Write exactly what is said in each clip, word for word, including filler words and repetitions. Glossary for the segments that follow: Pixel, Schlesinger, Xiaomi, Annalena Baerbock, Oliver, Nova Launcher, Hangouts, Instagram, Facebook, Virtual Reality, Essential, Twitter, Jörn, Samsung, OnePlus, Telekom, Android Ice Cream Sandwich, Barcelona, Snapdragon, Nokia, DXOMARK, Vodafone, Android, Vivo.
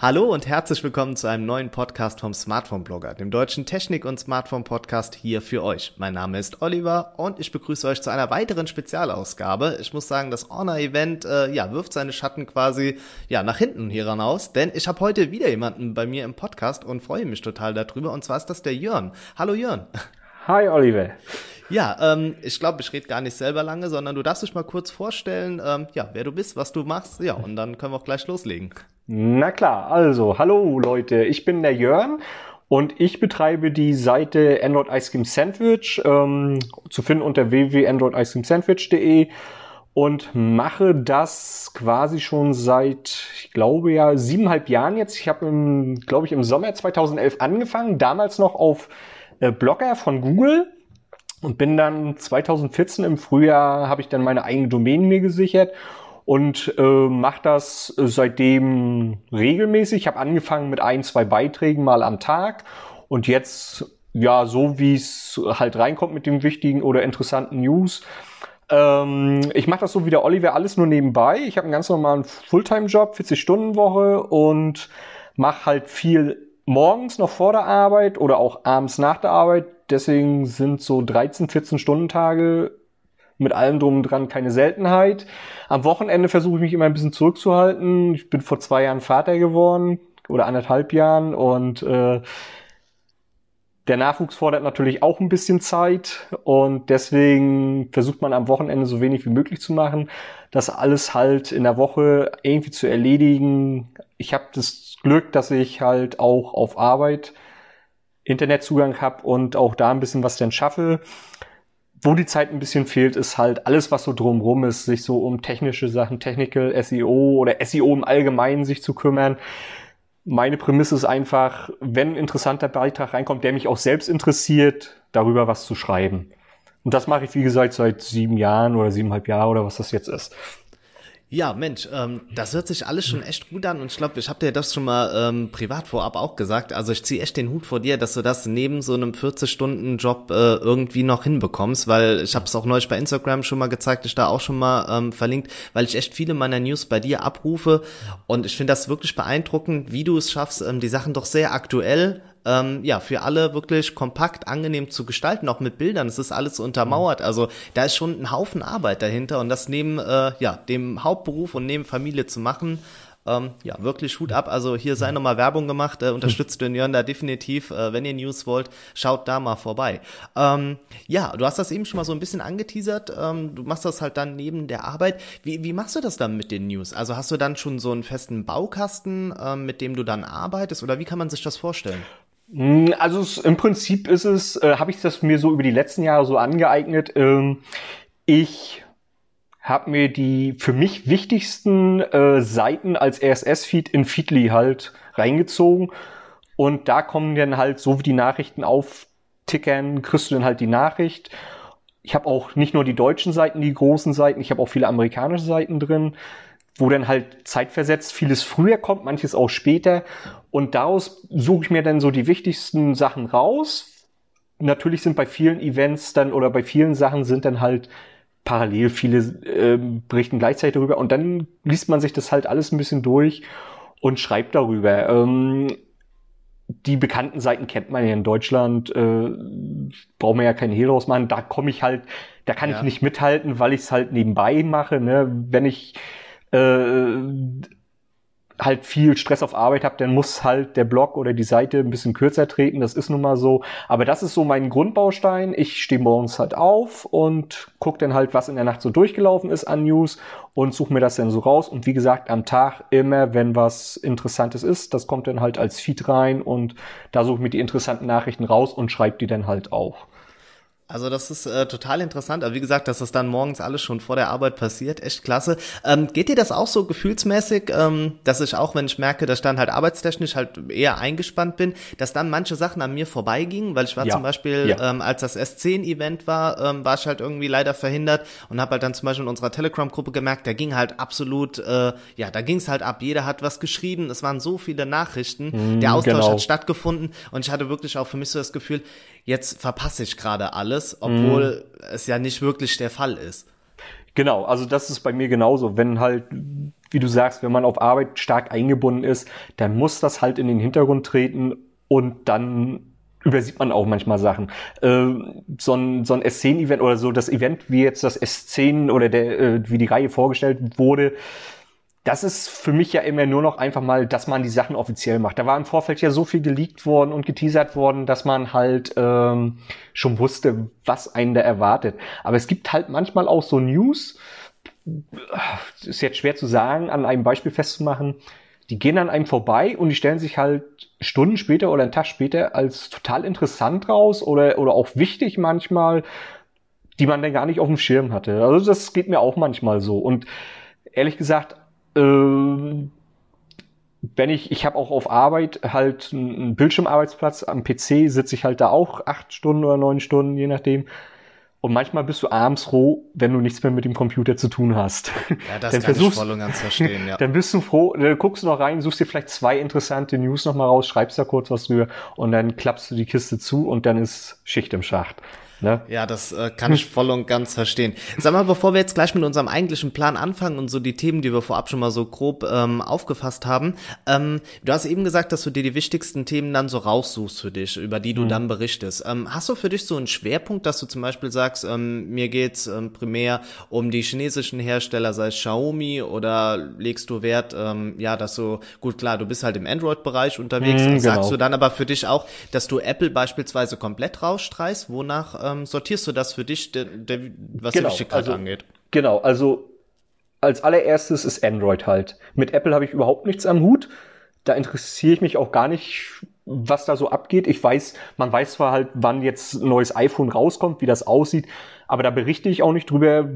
Hallo und herzlich willkommen zu einem neuen Podcast vom Smartphone-Blogger, dem deutschen Technik- und Smartphone-Podcast hier für euch. Mein Name ist Oliver und ich begrüße euch zu einer weiteren Spezialausgabe. Ich muss sagen, das Honor-Event äh, ja, wirft seine Schatten quasi ja, nach hinten hier raus, denn ich habe heute wieder jemanden bei mir im Podcast und freue mich total darüber, und zwar ist das der Jörn. Hallo Jörn. Hi Oliver. Ja, ähm, ich glaube, ich rede gar nicht selber lange, sondern du darfst dich mal kurz vorstellen, ähm, ja, wer du bist, was du machst, ja, und dann können wir auch gleich loslegen. Na klar, also, hallo Leute, ich bin der Jörn und ich betreibe die Seite Android Ice Cream Sandwich, ähm, zu finden unter w w w punkt android ice cream sandwich punkt d e und mache das quasi schon seit, ich glaube ja, siebeneinhalb Jahren jetzt. Ich habe, glaube ich, im Sommer zweitausendelf angefangen, damals noch auf äh, Blogger von Google. Und bin dann zweitausendvierzehn im Frühjahr, habe ich dann meine eigene Domain mir gesichert und äh, mache das seitdem regelmäßig. Ich habe angefangen mit ein, zwei Beiträgen mal am Tag und jetzt, ja, so wie es halt reinkommt mit den wichtigen oder interessanten News. Ähm, ich mache das so wie der Oliver, alles nur nebenbei. Ich habe einen ganz normalen Fulltime-Job, vierzig-Stunden-Woche und mache halt viel morgens noch vor der Arbeit oder auch abends nach der Arbeit. Deswegen sind so dreizehn, vierzehn Stunden Tage mit allem drum und dran keine Seltenheit. Am Wochenende versuche ich mich immer ein bisschen zurückzuhalten. Ich bin vor zwei Jahren Vater geworden oder anderthalb Jahren und äh, der Nachwuchs fordert natürlich auch ein bisschen Zeit und deswegen versucht man am Wochenende so wenig wie möglich zu machen, das alles halt in der Woche irgendwie zu erledigen. Ich habe das Glück, dass ich halt auch auf Arbeit Internetzugang habe und auch da ein bisschen was dann schaffe. Wo die Zeit ein bisschen fehlt, ist halt alles, was so drumrum ist, sich so um technische Sachen, Technical, S E O oder S E O im Allgemeinen sich zu kümmern. Meine Prämisse ist einfach, wenn ein interessanter Beitrag reinkommt, der mich auch selbst interessiert, darüber was zu schreiben. Und das mache ich, wie gesagt, seit sieben Jahren oder siebeneinhalb Jahren oder was das jetzt ist. Ja, Mensch, ähm, das hört sich alles schon echt gut an und ich glaube, ich habe dir das schon mal ähm, privat vorab auch gesagt, also ich ziehe echt den Hut vor dir, dass du das neben so einem vierzig-Stunden-Job äh, irgendwie noch hinbekommst, weil ich habe es auch neulich bei Instagram schon mal gezeigt, ich da auch schon mal ähm, verlinkt, weil ich echt viele meiner News bei dir abrufe und ich finde das wirklich beeindruckend, wie du es schaffst, ähm, die Sachen doch sehr aktuell Ähm, ja, für alle wirklich kompakt, angenehm zu gestalten, auch mit Bildern. Es ist alles untermauert. Also da ist schon ein Haufen Arbeit dahinter und das neben äh, ja, dem Hauptberuf und neben Familie zu machen, ähm, ja, wirklich Hut ab. Also hier sei nochmal Werbung gemacht, äh, unterstützt den Jörn da definitiv. Äh, wenn ihr News wollt, schaut da mal vorbei. Ähm, ja, du hast das eben schon mal so ein bisschen angeteasert. Ähm, du machst das halt dann neben der Arbeit. Wie, wie machst du das dann mit den News? Also hast du dann schon so einen festen Baukasten, ähm, mit dem du dann arbeitest? Oder wie kann man sich das vorstellen? Also es, im Prinzip ist es, äh, habe ich das mir so über die letzten Jahre so angeeignet. Ähm, ich habe mir die für mich wichtigsten äh, Seiten als R S S-Feed in Feedly halt reingezogen. Und da kommen dann halt, so wie die Nachrichten auftickern, kriegst du dann halt die Nachricht. Ich habe auch nicht nur die deutschen Seiten, die großen Seiten, ich habe auch viele amerikanische Seiten drin, wo dann halt zeitversetzt vieles früher kommt, manches auch später. Und daraus suche ich mir dann so die wichtigsten Sachen raus. Natürlich sind bei vielen Events dann oder bei vielen Sachen sind dann halt parallel viele äh, berichten gleichzeitig darüber. Und dann liest man sich das halt alles ein bisschen durch und schreibt darüber. Ähm, die bekannten Seiten kennt man ja in Deutschland. Äh, braucht man ja keinen Hehl draus machen. Da komme ich halt, da kann ja. ich nicht mithalten, weil ich es halt nebenbei mache. Ne? Wenn ich Äh, halt viel Stress auf Arbeit habe, dann muss halt der Blog oder die Seite ein bisschen kürzer treten, das ist nun mal so. Aber das ist so mein Grundbaustein. Ich stehe morgens halt auf und gucke dann halt, was in der Nacht so durchgelaufen ist an News und suche mir das dann so raus. Und wie gesagt, am Tag immer, wenn was Interessantes ist, das kommt dann halt als Feed rein und da suche ich mir die interessanten Nachrichten raus und schreibe die dann halt auf. Also das ist äh, total interessant, aber wie gesagt, dass das dann morgens alles schon vor der Arbeit passiert, echt klasse. Ähm, geht dir das auch so gefühlsmäßig, ähm, dass ich auch, wenn ich merke, dass ich dann halt arbeitstechnisch halt eher eingespannt bin, dass dann manche Sachen an mir vorbeigingen, weil ich war ja. zum Beispiel, ja. ähm, als das S zehn-Event war, ähm, war ich halt irgendwie leider verhindert und habe halt dann zum Beispiel in unserer Telegram-Gruppe gemerkt, da ging halt absolut, äh, ja, da ging's halt ab, jeder hat was geschrieben, es waren so viele Nachrichten, mm, der Austausch genau. hat stattgefunden und ich hatte wirklich auch für mich so das Gefühl, jetzt verpasse ich gerade alles, obwohl mhm. es ja nicht wirklich der Fall ist. Genau, also das ist bei mir genauso. Wenn halt, wie du sagst, wenn man auf Arbeit stark eingebunden ist, dann muss das halt in den Hintergrund treten und dann übersieht man auch manchmal Sachen. Ähm, so ein, so ein S zehn Event oder so, das Event, wie jetzt das S zehn oder der, äh, wie die Reihe vorgestellt wurde, das ist für mich ja immer nur noch einfach mal, dass man die Sachen offiziell macht. Da war im Vorfeld ja so viel geleakt worden und geteasert worden, dass man halt ähm, schon wusste, was einen da erwartet. Aber es gibt halt manchmal auch so News, ist jetzt schwer zu sagen, an einem Beispiel festzumachen, die gehen an einem vorbei und die stellen sich halt Stunden später oder einen Tag später als total interessant raus oder, oder auch wichtig manchmal, die man dann gar nicht auf dem Schirm hatte. Also das geht mir auch manchmal so. Und ehrlich gesagt, Ähm, wenn ich, ich habe auch auf Arbeit halt einen Bildschirmarbeitsplatz, am P C sitze ich halt da auch acht Stunden oder neun Stunden, je nachdem. Und manchmal bist du abends froh, wenn du nichts mehr mit dem Computer zu tun hast. Ja, das dann kann ich voll und ganz verstehen, ja. Dann bist du froh, dann guckst du noch rein, suchst dir vielleicht zwei interessante News nochmal raus, schreibst da kurz was drüber und dann klappst du die Kiste zu und dann ist Schicht im Schacht. Ne? Ja, das äh, kann ich voll und ganz verstehen. Sag mal, bevor wir jetzt gleich mit unserem eigentlichen Plan anfangen und so die Themen, die wir vorab schon mal so grob ähm, aufgefasst haben, ähm, du hast eben gesagt, dass du dir die wichtigsten Themen dann so raussuchst für dich, über die du mhm. dann berichtest. Ähm, hast du für dich so einen Schwerpunkt, dass du zum Beispiel sagst, ähm, mir geht's ähm, primär um die chinesischen Hersteller, sei es Xiaomi, oder legst du Wert, ähm, ja, dass du, gut, klar, du bist halt im Android-Bereich unterwegs, mhm, sagst genau. du dann aber für dich auch, dass du Apple beispielsweise komplett rausstreichst, wonach ähm, sortierst du das für dich, der, der, was genau, die Wichtigkeit also, angeht? Genau, also als allererstes ist Android halt. Mit Apple habe ich überhaupt nichts am Hut. Da interessiere ich mich auch gar nicht, was da so abgeht. Ich weiß, man weiß zwar halt, wann jetzt ein neues iPhone rauskommt, wie das aussieht, aber da berichte ich auch nicht drüber,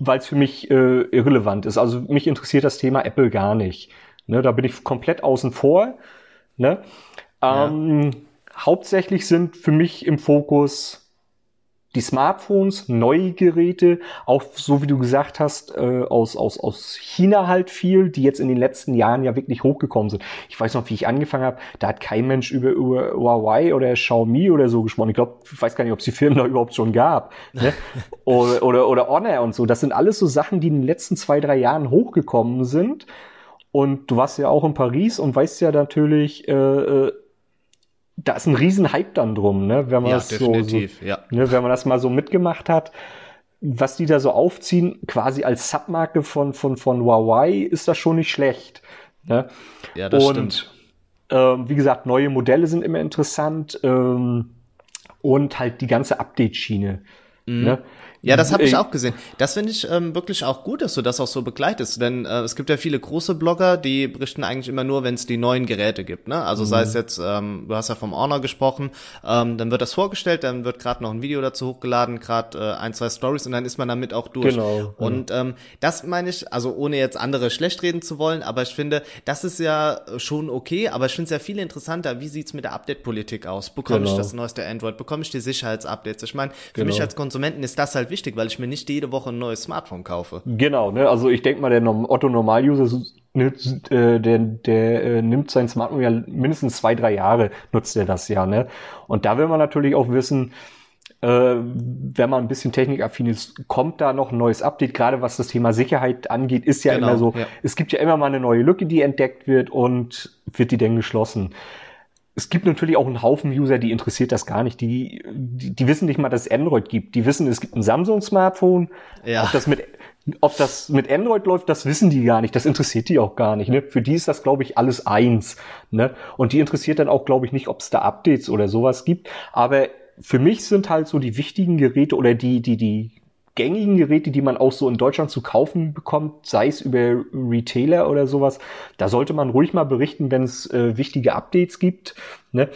weil es für mich äh, irrelevant ist. Also mich interessiert das Thema Apple gar nicht. Ne, da bin ich komplett außen vor. Ne? Ähm, ja. Hauptsächlich sind für mich im Fokus die Smartphones, neue Geräte, auch so wie du gesagt hast, äh, aus, aus, aus China halt viel, die jetzt in den letzten Jahren ja wirklich hochgekommen sind. Ich weiß noch, wie ich angefangen habe, da hat kein Mensch über, über Huawei oder Xiaomi oder so gesprochen. Ich glaube, ich weiß gar nicht, ob es die Firmen da überhaupt schon gab. Ne? oder, oder, oder Honor und so. Das sind alles so Sachen, die in den letzten zwei, drei Jahren hochgekommen sind. Und du warst ja auch in Paris und weißt ja natürlich, äh, da ist ein riesen Hype dann drum, ne? Wenn man ja, das definitiv, so, so, ja. ne, wenn man das mal so mitgemacht hat, was die da so aufziehen, quasi als Submarke von von von Huawei, ist das schon nicht schlecht. Ne? Ja, das und, stimmt. Ähm, wie gesagt, neue Modelle sind immer interessant ähm, und halt die ganze Update-Schiene. Mhm. Ne? Ja, das habe ich auch gesehen. Das finde ich ähm, wirklich auch gut, dass du das auch so begleitest, denn äh, es gibt ja viele große Blogger, die berichten eigentlich immer nur, wenn es die neuen Geräte gibt, ne? Also mhm. sei es jetzt, ähm, du hast ja vom Honor gesprochen, ähm, dann wird das vorgestellt, dann wird gerade noch ein Video dazu hochgeladen, gerade äh, ein, zwei Stories und dann ist man damit auch durch. Genau. Und ähm, das meine ich, also ohne jetzt andere schlecht reden zu wollen, aber ich finde, das ist ja schon okay, aber ich finde es ja viel interessanter, wie sieht's mit der Update-Politik aus? Bekomme genau. ich das neueste Android? Bekomme ich die Sicherheitsupdates? Ich meine, für genau. mich als Konsumenten ist das halt wichtig, weil ich mir nicht jede Woche ein neues Smartphone kaufe. Genau, ne? Also ich denke mal, der Otto-Normal-User, der, der, der nimmt sein Smartphone ja mindestens zwei, drei Jahre, nutzt er das ja. Ne? Und da will man natürlich auch wissen, äh, wenn man ein bisschen technikaffin ist, kommt da noch ein neues Update, gerade was das Thema Sicherheit angeht, ist ja genau, immer so, ja. es gibt ja immer mal eine neue Lücke, die entdeckt wird und wird die denn geschlossen. Es gibt natürlich auch einen Haufen User, die interessiert das gar nicht. Die, die, die wissen nicht mal, dass es Android gibt. Die wissen, es gibt ein Samsung-Smartphone. Ja. Ob das mit, ob das mit Android läuft, das wissen die gar nicht. Das interessiert die auch gar nicht. Ne? Für die ist das, glaube ich, alles eins. Ne? Und die interessiert dann auch, glaube ich, nicht, ob es da Updates oder sowas gibt. Aber für mich sind halt so die wichtigen Geräte oder die, die, die gängigen Geräte, die man auch so in Deutschland zu kaufen bekommt, sei es über Retailer oder sowas, da sollte man ruhig mal berichten, wenn es äh, wichtige Updates gibt. Ne?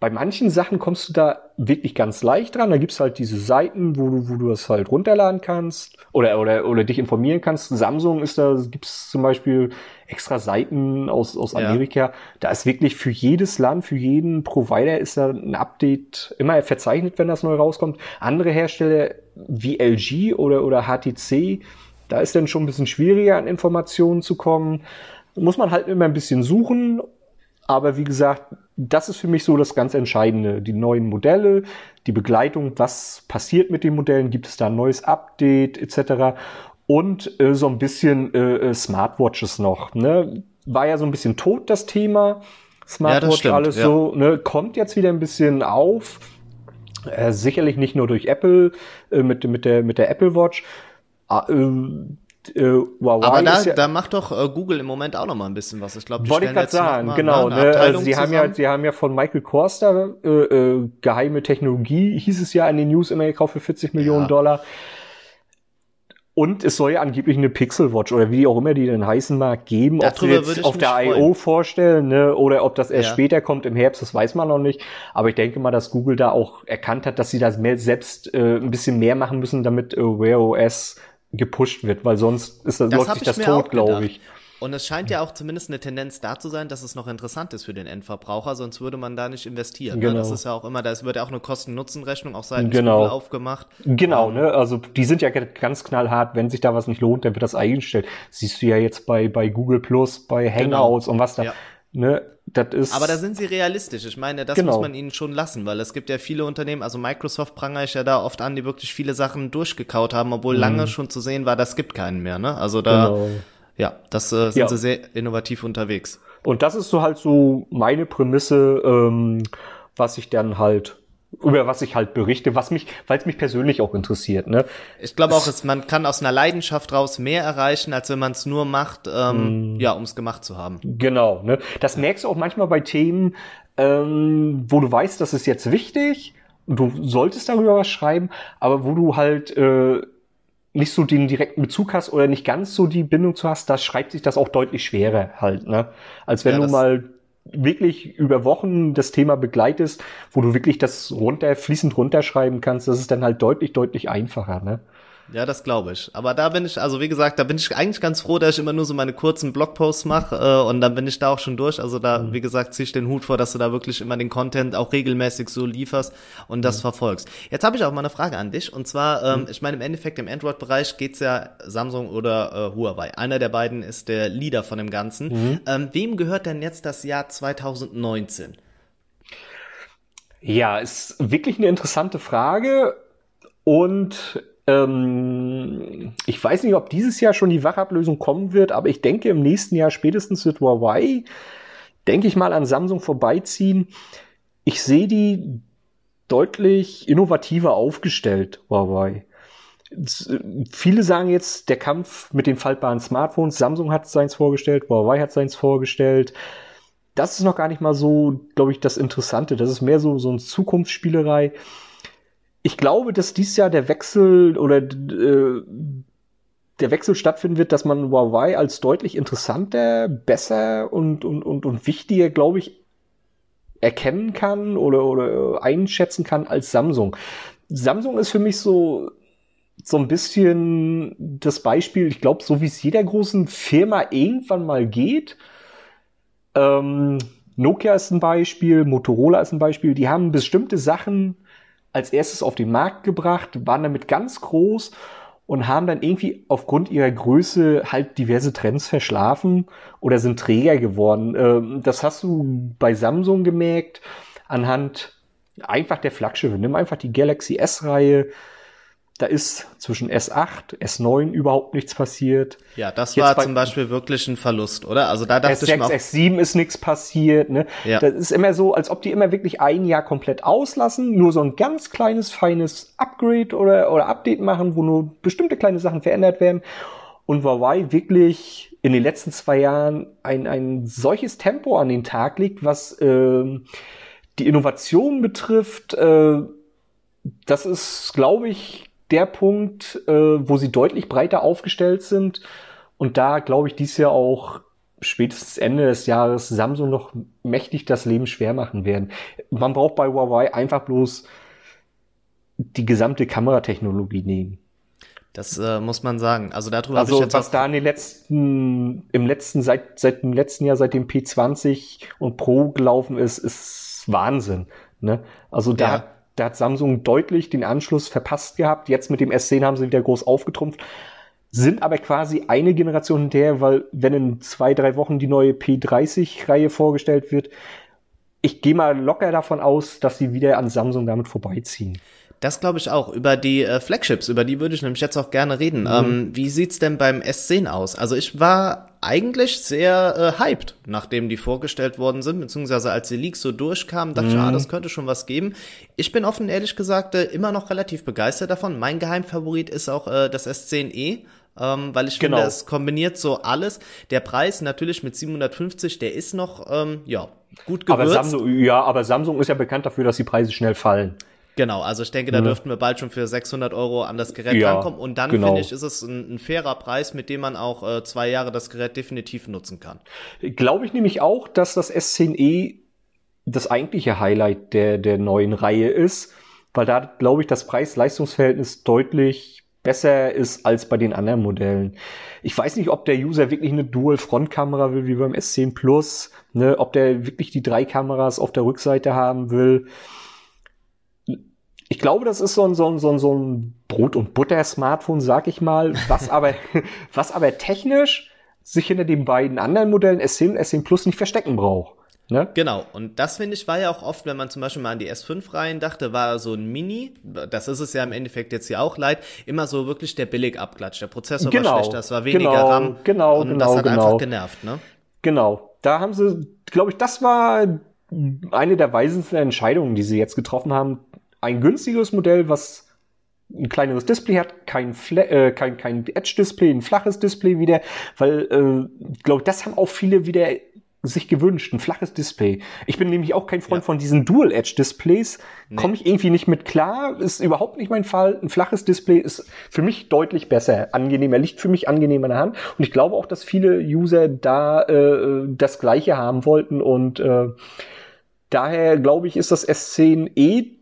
Bei manchen Sachen kommst du da wirklich ganz leicht dran. Da gibt's halt diese Seiten, wo du, wo du das halt runterladen kannst oder, oder, oder dich informieren kannst. Samsung ist da, gibt's zum Beispiel extra Seiten aus, aus Amerika. Ja. Da ist wirklich für jedes Land, für jeden Provider ist da ein Update immer verzeichnet, wenn das neu rauskommt. Andere Hersteller wie L G oder, oder H T C, da ist dann schon ein bisschen schwieriger, an Informationen zu kommen. Muss man halt immer ein bisschen suchen. Aber wie gesagt, das ist für mich so das ganz Entscheidende. Die neuen Modelle, die Begleitung, was passiert mit den Modellen, gibt es da ein neues Update et cetera. Und äh, so ein bisschen äh, Smartwatches noch. Ne? War ja so ein bisschen tot, das Thema. Smartwatch, ja, das stimmt, alles ja. so. Ne? Kommt jetzt wieder ein bisschen auf. Äh, sicherlich nicht nur durch Apple, äh, mit, mit, der, mit der Apple Watch. Äh, äh, Huawei aber da, ja, da macht doch äh, Google im Moment auch noch mal ein bisschen was. Ich glaube, die wollte ich gerade sagen, genau. Ne? Also sie haben, ja, sie haben ja von Michael Corster äh, äh, geheime Technologie, hieß es ja in den News immer gekauft für vierzig Millionen Dollar. Und es soll ja angeblich eine Pixel-Watch oder wie auch immer die denn heißen mag, geben. Ob sie jetzt auf der I O vorstellen, ne? Oder ob das erst ja. später kommt im Herbst, das weiß man noch nicht. Aber ich denke mal, dass Google da auch erkannt hat, dass sie das mehr selbst äh, ein bisschen mehr machen müssen, damit äh, Wear O S gepusht wird. Weil sonst ist das, das läuft sich das tot, glaube ich. Und es scheint ja auch zumindest eine Tendenz da zu sein, dass es noch interessant ist für den Endverbraucher, sonst würde man da nicht investieren. Genau. Ne? Das ist ja auch immer, da wird ja auch eine Kosten-Nutzen-Rechnung auch seitens genau. Google aufgemacht. Genau, um, ne? Also die sind ja ganz knallhart, wenn sich da was nicht lohnt, dann wird das eingestellt. Siehst du ja jetzt bei bei Google Plus, bei Hangouts genau. und was da. Ja. Ne? Das ist aber da sind sie realistisch. Ich meine, das genau. muss man ihnen schon lassen, weil es gibt ja viele Unternehmen, also Microsoft prangere ich ja da oft an, die wirklich viele Sachen durchgekaut haben, obwohl mhm. lange schon zu sehen war, das gibt keinen mehr. Ne? Also da genau. Ja, das äh, sind ja. sie sehr innovativ unterwegs. Und das ist so halt so meine Prämisse, ähm, was ich dann halt, über was ich halt berichte, was mich, weil es mich persönlich auch interessiert. Ne? Ich glaube auch, dass man kann aus einer Leidenschaft raus mehr erreichen, als wenn man es nur macht, ähm, mm. ja, um es gemacht zu haben. Genau, ne? Das merkst du auch manchmal bei Themen, ähm, wo du weißt, das ist jetzt wichtig, du solltest darüber was schreiben, aber wo du halt äh, nicht so den direkten Bezug hast oder nicht ganz so die Bindung zu hast, da schreibt sich das auch deutlich schwerer halt, ne? Als wenn ja, du mal wirklich über Wochen das Thema begleitest, wo du wirklich das runter, fließend runterschreiben kannst, das ist dann halt deutlich, deutlich einfacher, ne? Ja, das glaube ich. Aber da bin ich, also wie gesagt, da bin ich eigentlich ganz froh, dass ich immer nur so meine kurzen Blogposts mache äh, und dann bin ich da auch schon durch. Also da, wie gesagt, ziehe ich den Hut vor, dass du da wirklich immer den Content auch regelmäßig so lieferst und das mhm. verfolgst. Jetzt habe ich auch mal eine Frage an dich und zwar, ähm, mhm. ich meine im Endeffekt im Android-Bereich geht's ja Samsung oder äh, Huawei. Einer der beiden ist der Leader von dem Ganzen. Mhm. Ähm, wem gehört denn jetzt das Jahr zwanzig neunzehn? Ja, ist wirklich eine interessante Frage und ich weiß nicht, ob dieses Jahr schon die Wachablösung kommen wird, aber ich denke, im nächsten Jahr spätestens wird Huawei, denke ich mal, an Samsung vorbeiziehen. Ich sehe die deutlich innovativer aufgestellt, Huawei. Viele sagen jetzt, der Kampf mit den faltbaren Smartphones, Samsung hat seins vorgestellt, Huawei hat seins vorgestellt. Das ist noch gar nicht mal so, glaube ich, das Interessante. Das ist mehr so, so eine Zukunftsspielerei. Ich glaube, dass dieses Jahr der Wechsel oder äh, der Wechsel stattfinden wird, dass man Huawei als deutlich interessanter, besser und, und, und, und wichtiger, glaube ich, erkennen kann oder, oder einschätzen kann als Samsung. Samsung ist für mich so, so ein bisschen das Beispiel, ich glaube, so wie es jeder großen Firma irgendwann mal geht, ähm, Nokia ist ein Beispiel, Motorola ist ein Beispiel, die haben bestimmte Sachen als erstes auf den Markt gebracht, waren damit ganz groß und haben dann irgendwie aufgrund ihrer Größe halt diverse Trends verschlafen oder sind träger geworden. Das hast du bei Samsung gemerkt, anhand einfach der Flaggschiffe. Nimm einfach die Galaxy S-Reihe. Da ist zwischen S acht, S neun überhaupt nichts passiert. Ja, das jetzt war bei zum Beispiel wirklich ein Verlust, oder? Also da dachte S sechs, ich mal S sieben ist nichts passiert, ne? Ja. Das ist immer so, als ob die immer wirklich ein Jahr komplett auslassen, nur so ein ganz kleines, feines Upgrade oder, oder Update machen, wo nur bestimmte kleine Sachen verändert werden. Und Huawei wirklich in den letzten zwei Jahren ein, ein solches Tempo an den Tag legt, was äh, die Innovation betrifft. Äh, das ist, glaube ich, der Punkt, äh, wo sie deutlich breiter aufgestellt sind und da glaube ich dies Jahr auch spätestens Ende des Jahres Samsung noch mächtig das Leben schwer machen werden. Man braucht bei Huawei einfach bloß die gesamte Kameratechnologie nehmen. Das äh, muss man sagen. Also darüber also, habe ich jetzt was da in den letzten im letzten seit seit dem letzten Jahr seit dem P zwanzig und Pro gelaufen ist, ist Wahnsinn, ne? Also da ja. Da hat Samsung deutlich den Anschluss verpasst gehabt. Jetzt mit dem S zehn haben sie wieder groß aufgetrumpft. Sind aber quasi eine Generation hinterher, weil wenn in zwei, drei Wochen die neue P dreißig-Reihe vorgestellt wird, ich gehe mal locker davon aus, dass sie wieder an Samsung damit vorbeiziehen. Das glaube ich auch. Über die äh, Flagships, über die würde ich nämlich jetzt auch gerne reden. Mhm. Ähm, wie sieht's denn beim S zehn aus? Also ich war eigentlich sehr äh, hyped, nachdem die vorgestellt worden sind, beziehungsweise als die Leaks so durchkamen, dachte ich, mhm. ah, das könnte schon was geben. Ich bin offen, ehrlich gesagt, äh, immer noch relativ begeistert davon. Mein Geheimfavorit ist auch äh, das S zehn E. Ähm, weil ich genau. finde, es kombiniert so alles. Der Preis natürlich mit siebenhundertfünfzig, der ist noch ähm, ja gut gewürzt. Aber Samsung, ja, aber Samsung ist ja bekannt dafür, dass die Preise schnell fallen. Genau, also ich denke, da dürften wir bald schon für sechshundert Euro an das Gerät ja, rankommen. Und dann, genau. finde ich, ist es ein, ein fairer Preis, mit dem man auch äh, zwei Jahre das Gerät definitiv nutzen kann. Glaube ich nämlich auch, dass das S zehn E das eigentliche Highlight der, der neuen Reihe ist, weil da, glaube ich, das Preis-Leistungs-Verhältnis deutlich besser ist als bei den anderen Modellen. Ich weiß nicht, ob der User wirklich eine Dual-Front-Kamera will, wie beim S zehn Plus, ne? Ob der wirklich die drei Kameras auf der Rückseite haben will. Ich glaube, das ist so ein, so ein, so ein, so ein Brot- und Butter-Smartphone, sag ich mal, was aber, was aber technisch sich hinter den beiden anderen Modellen S zehn und S zehn Plus nicht verstecken braucht. Ne? Genau, und das, finde ich, war ja auch oft, wenn man zum Beispiel mal an die S fünf Reihen dachte, war so ein Mini, das ist es ja im Endeffekt jetzt hier auch leid, immer so wirklich der Billig-Abklatsch. Der Prozessor genau, war schlecht, das war weniger genau, RAM genau, und genau, das hat genau. einfach genervt. Ne? Genau, da haben sie, glaube ich, das war eine der weisensten Entscheidungen, die sie jetzt getroffen haben. Ein günstiges Modell, was ein kleineres Display hat, kein, Fla- äh, kein, kein Edge-Display, ein flaches Display wieder, weil, äh, glaube ich, das haben auch viele wieder sich gewünscht, ein flaches Display. Ich bin nämlich auch kein Freund ja. von diesen Dual-Edge-Displays, nee. komme ich irgendwie nicht mit klar, ist überhaupt nicht mein Fall. Ein flaches Display ist für mich deutlich besser, angenehmer, liegt für mich angenehmer in der Hand und ich glaube auch, dass viele User da äh, das Gleiche haben wollten und äh, daher, glaube ich, ist das S zehn E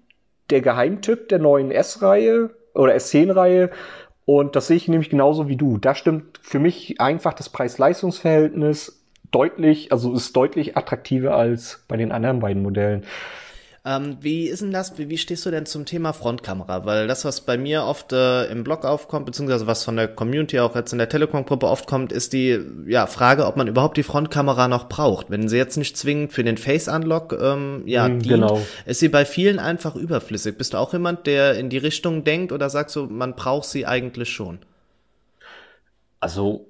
der Geheimtipp der neuen S-Reihe oder S zehn Reihe und das sehe ich nämlich genauso wie du. Da stimmt für mich einfach das Preis-Leistungs-Verhältnis deutlich, also ist deutlich attraktiver als bei den anderen beiden Modellen. Ähm, wie ist denn das, wie, wie stehst du denn zum Thema Frontkamera? Weil das, was bei mir oft äh, im Blog aufkommt, beziehungsweise was von der Community auch jetzt in der Telekom-Gruppe oft kommt, ist die ja, Frage, ob man überhaupt die Frontkamera noch braucht. Wenn sie jetzt nicht zwingend für den Face Unlock ähm, ja, mm, dient, genau. ist sie bei vielen einfach überflüssig. Bist du auch jemand, der in die Richtung denkt oder sagst du, man braucht sie eigentlich schon? Also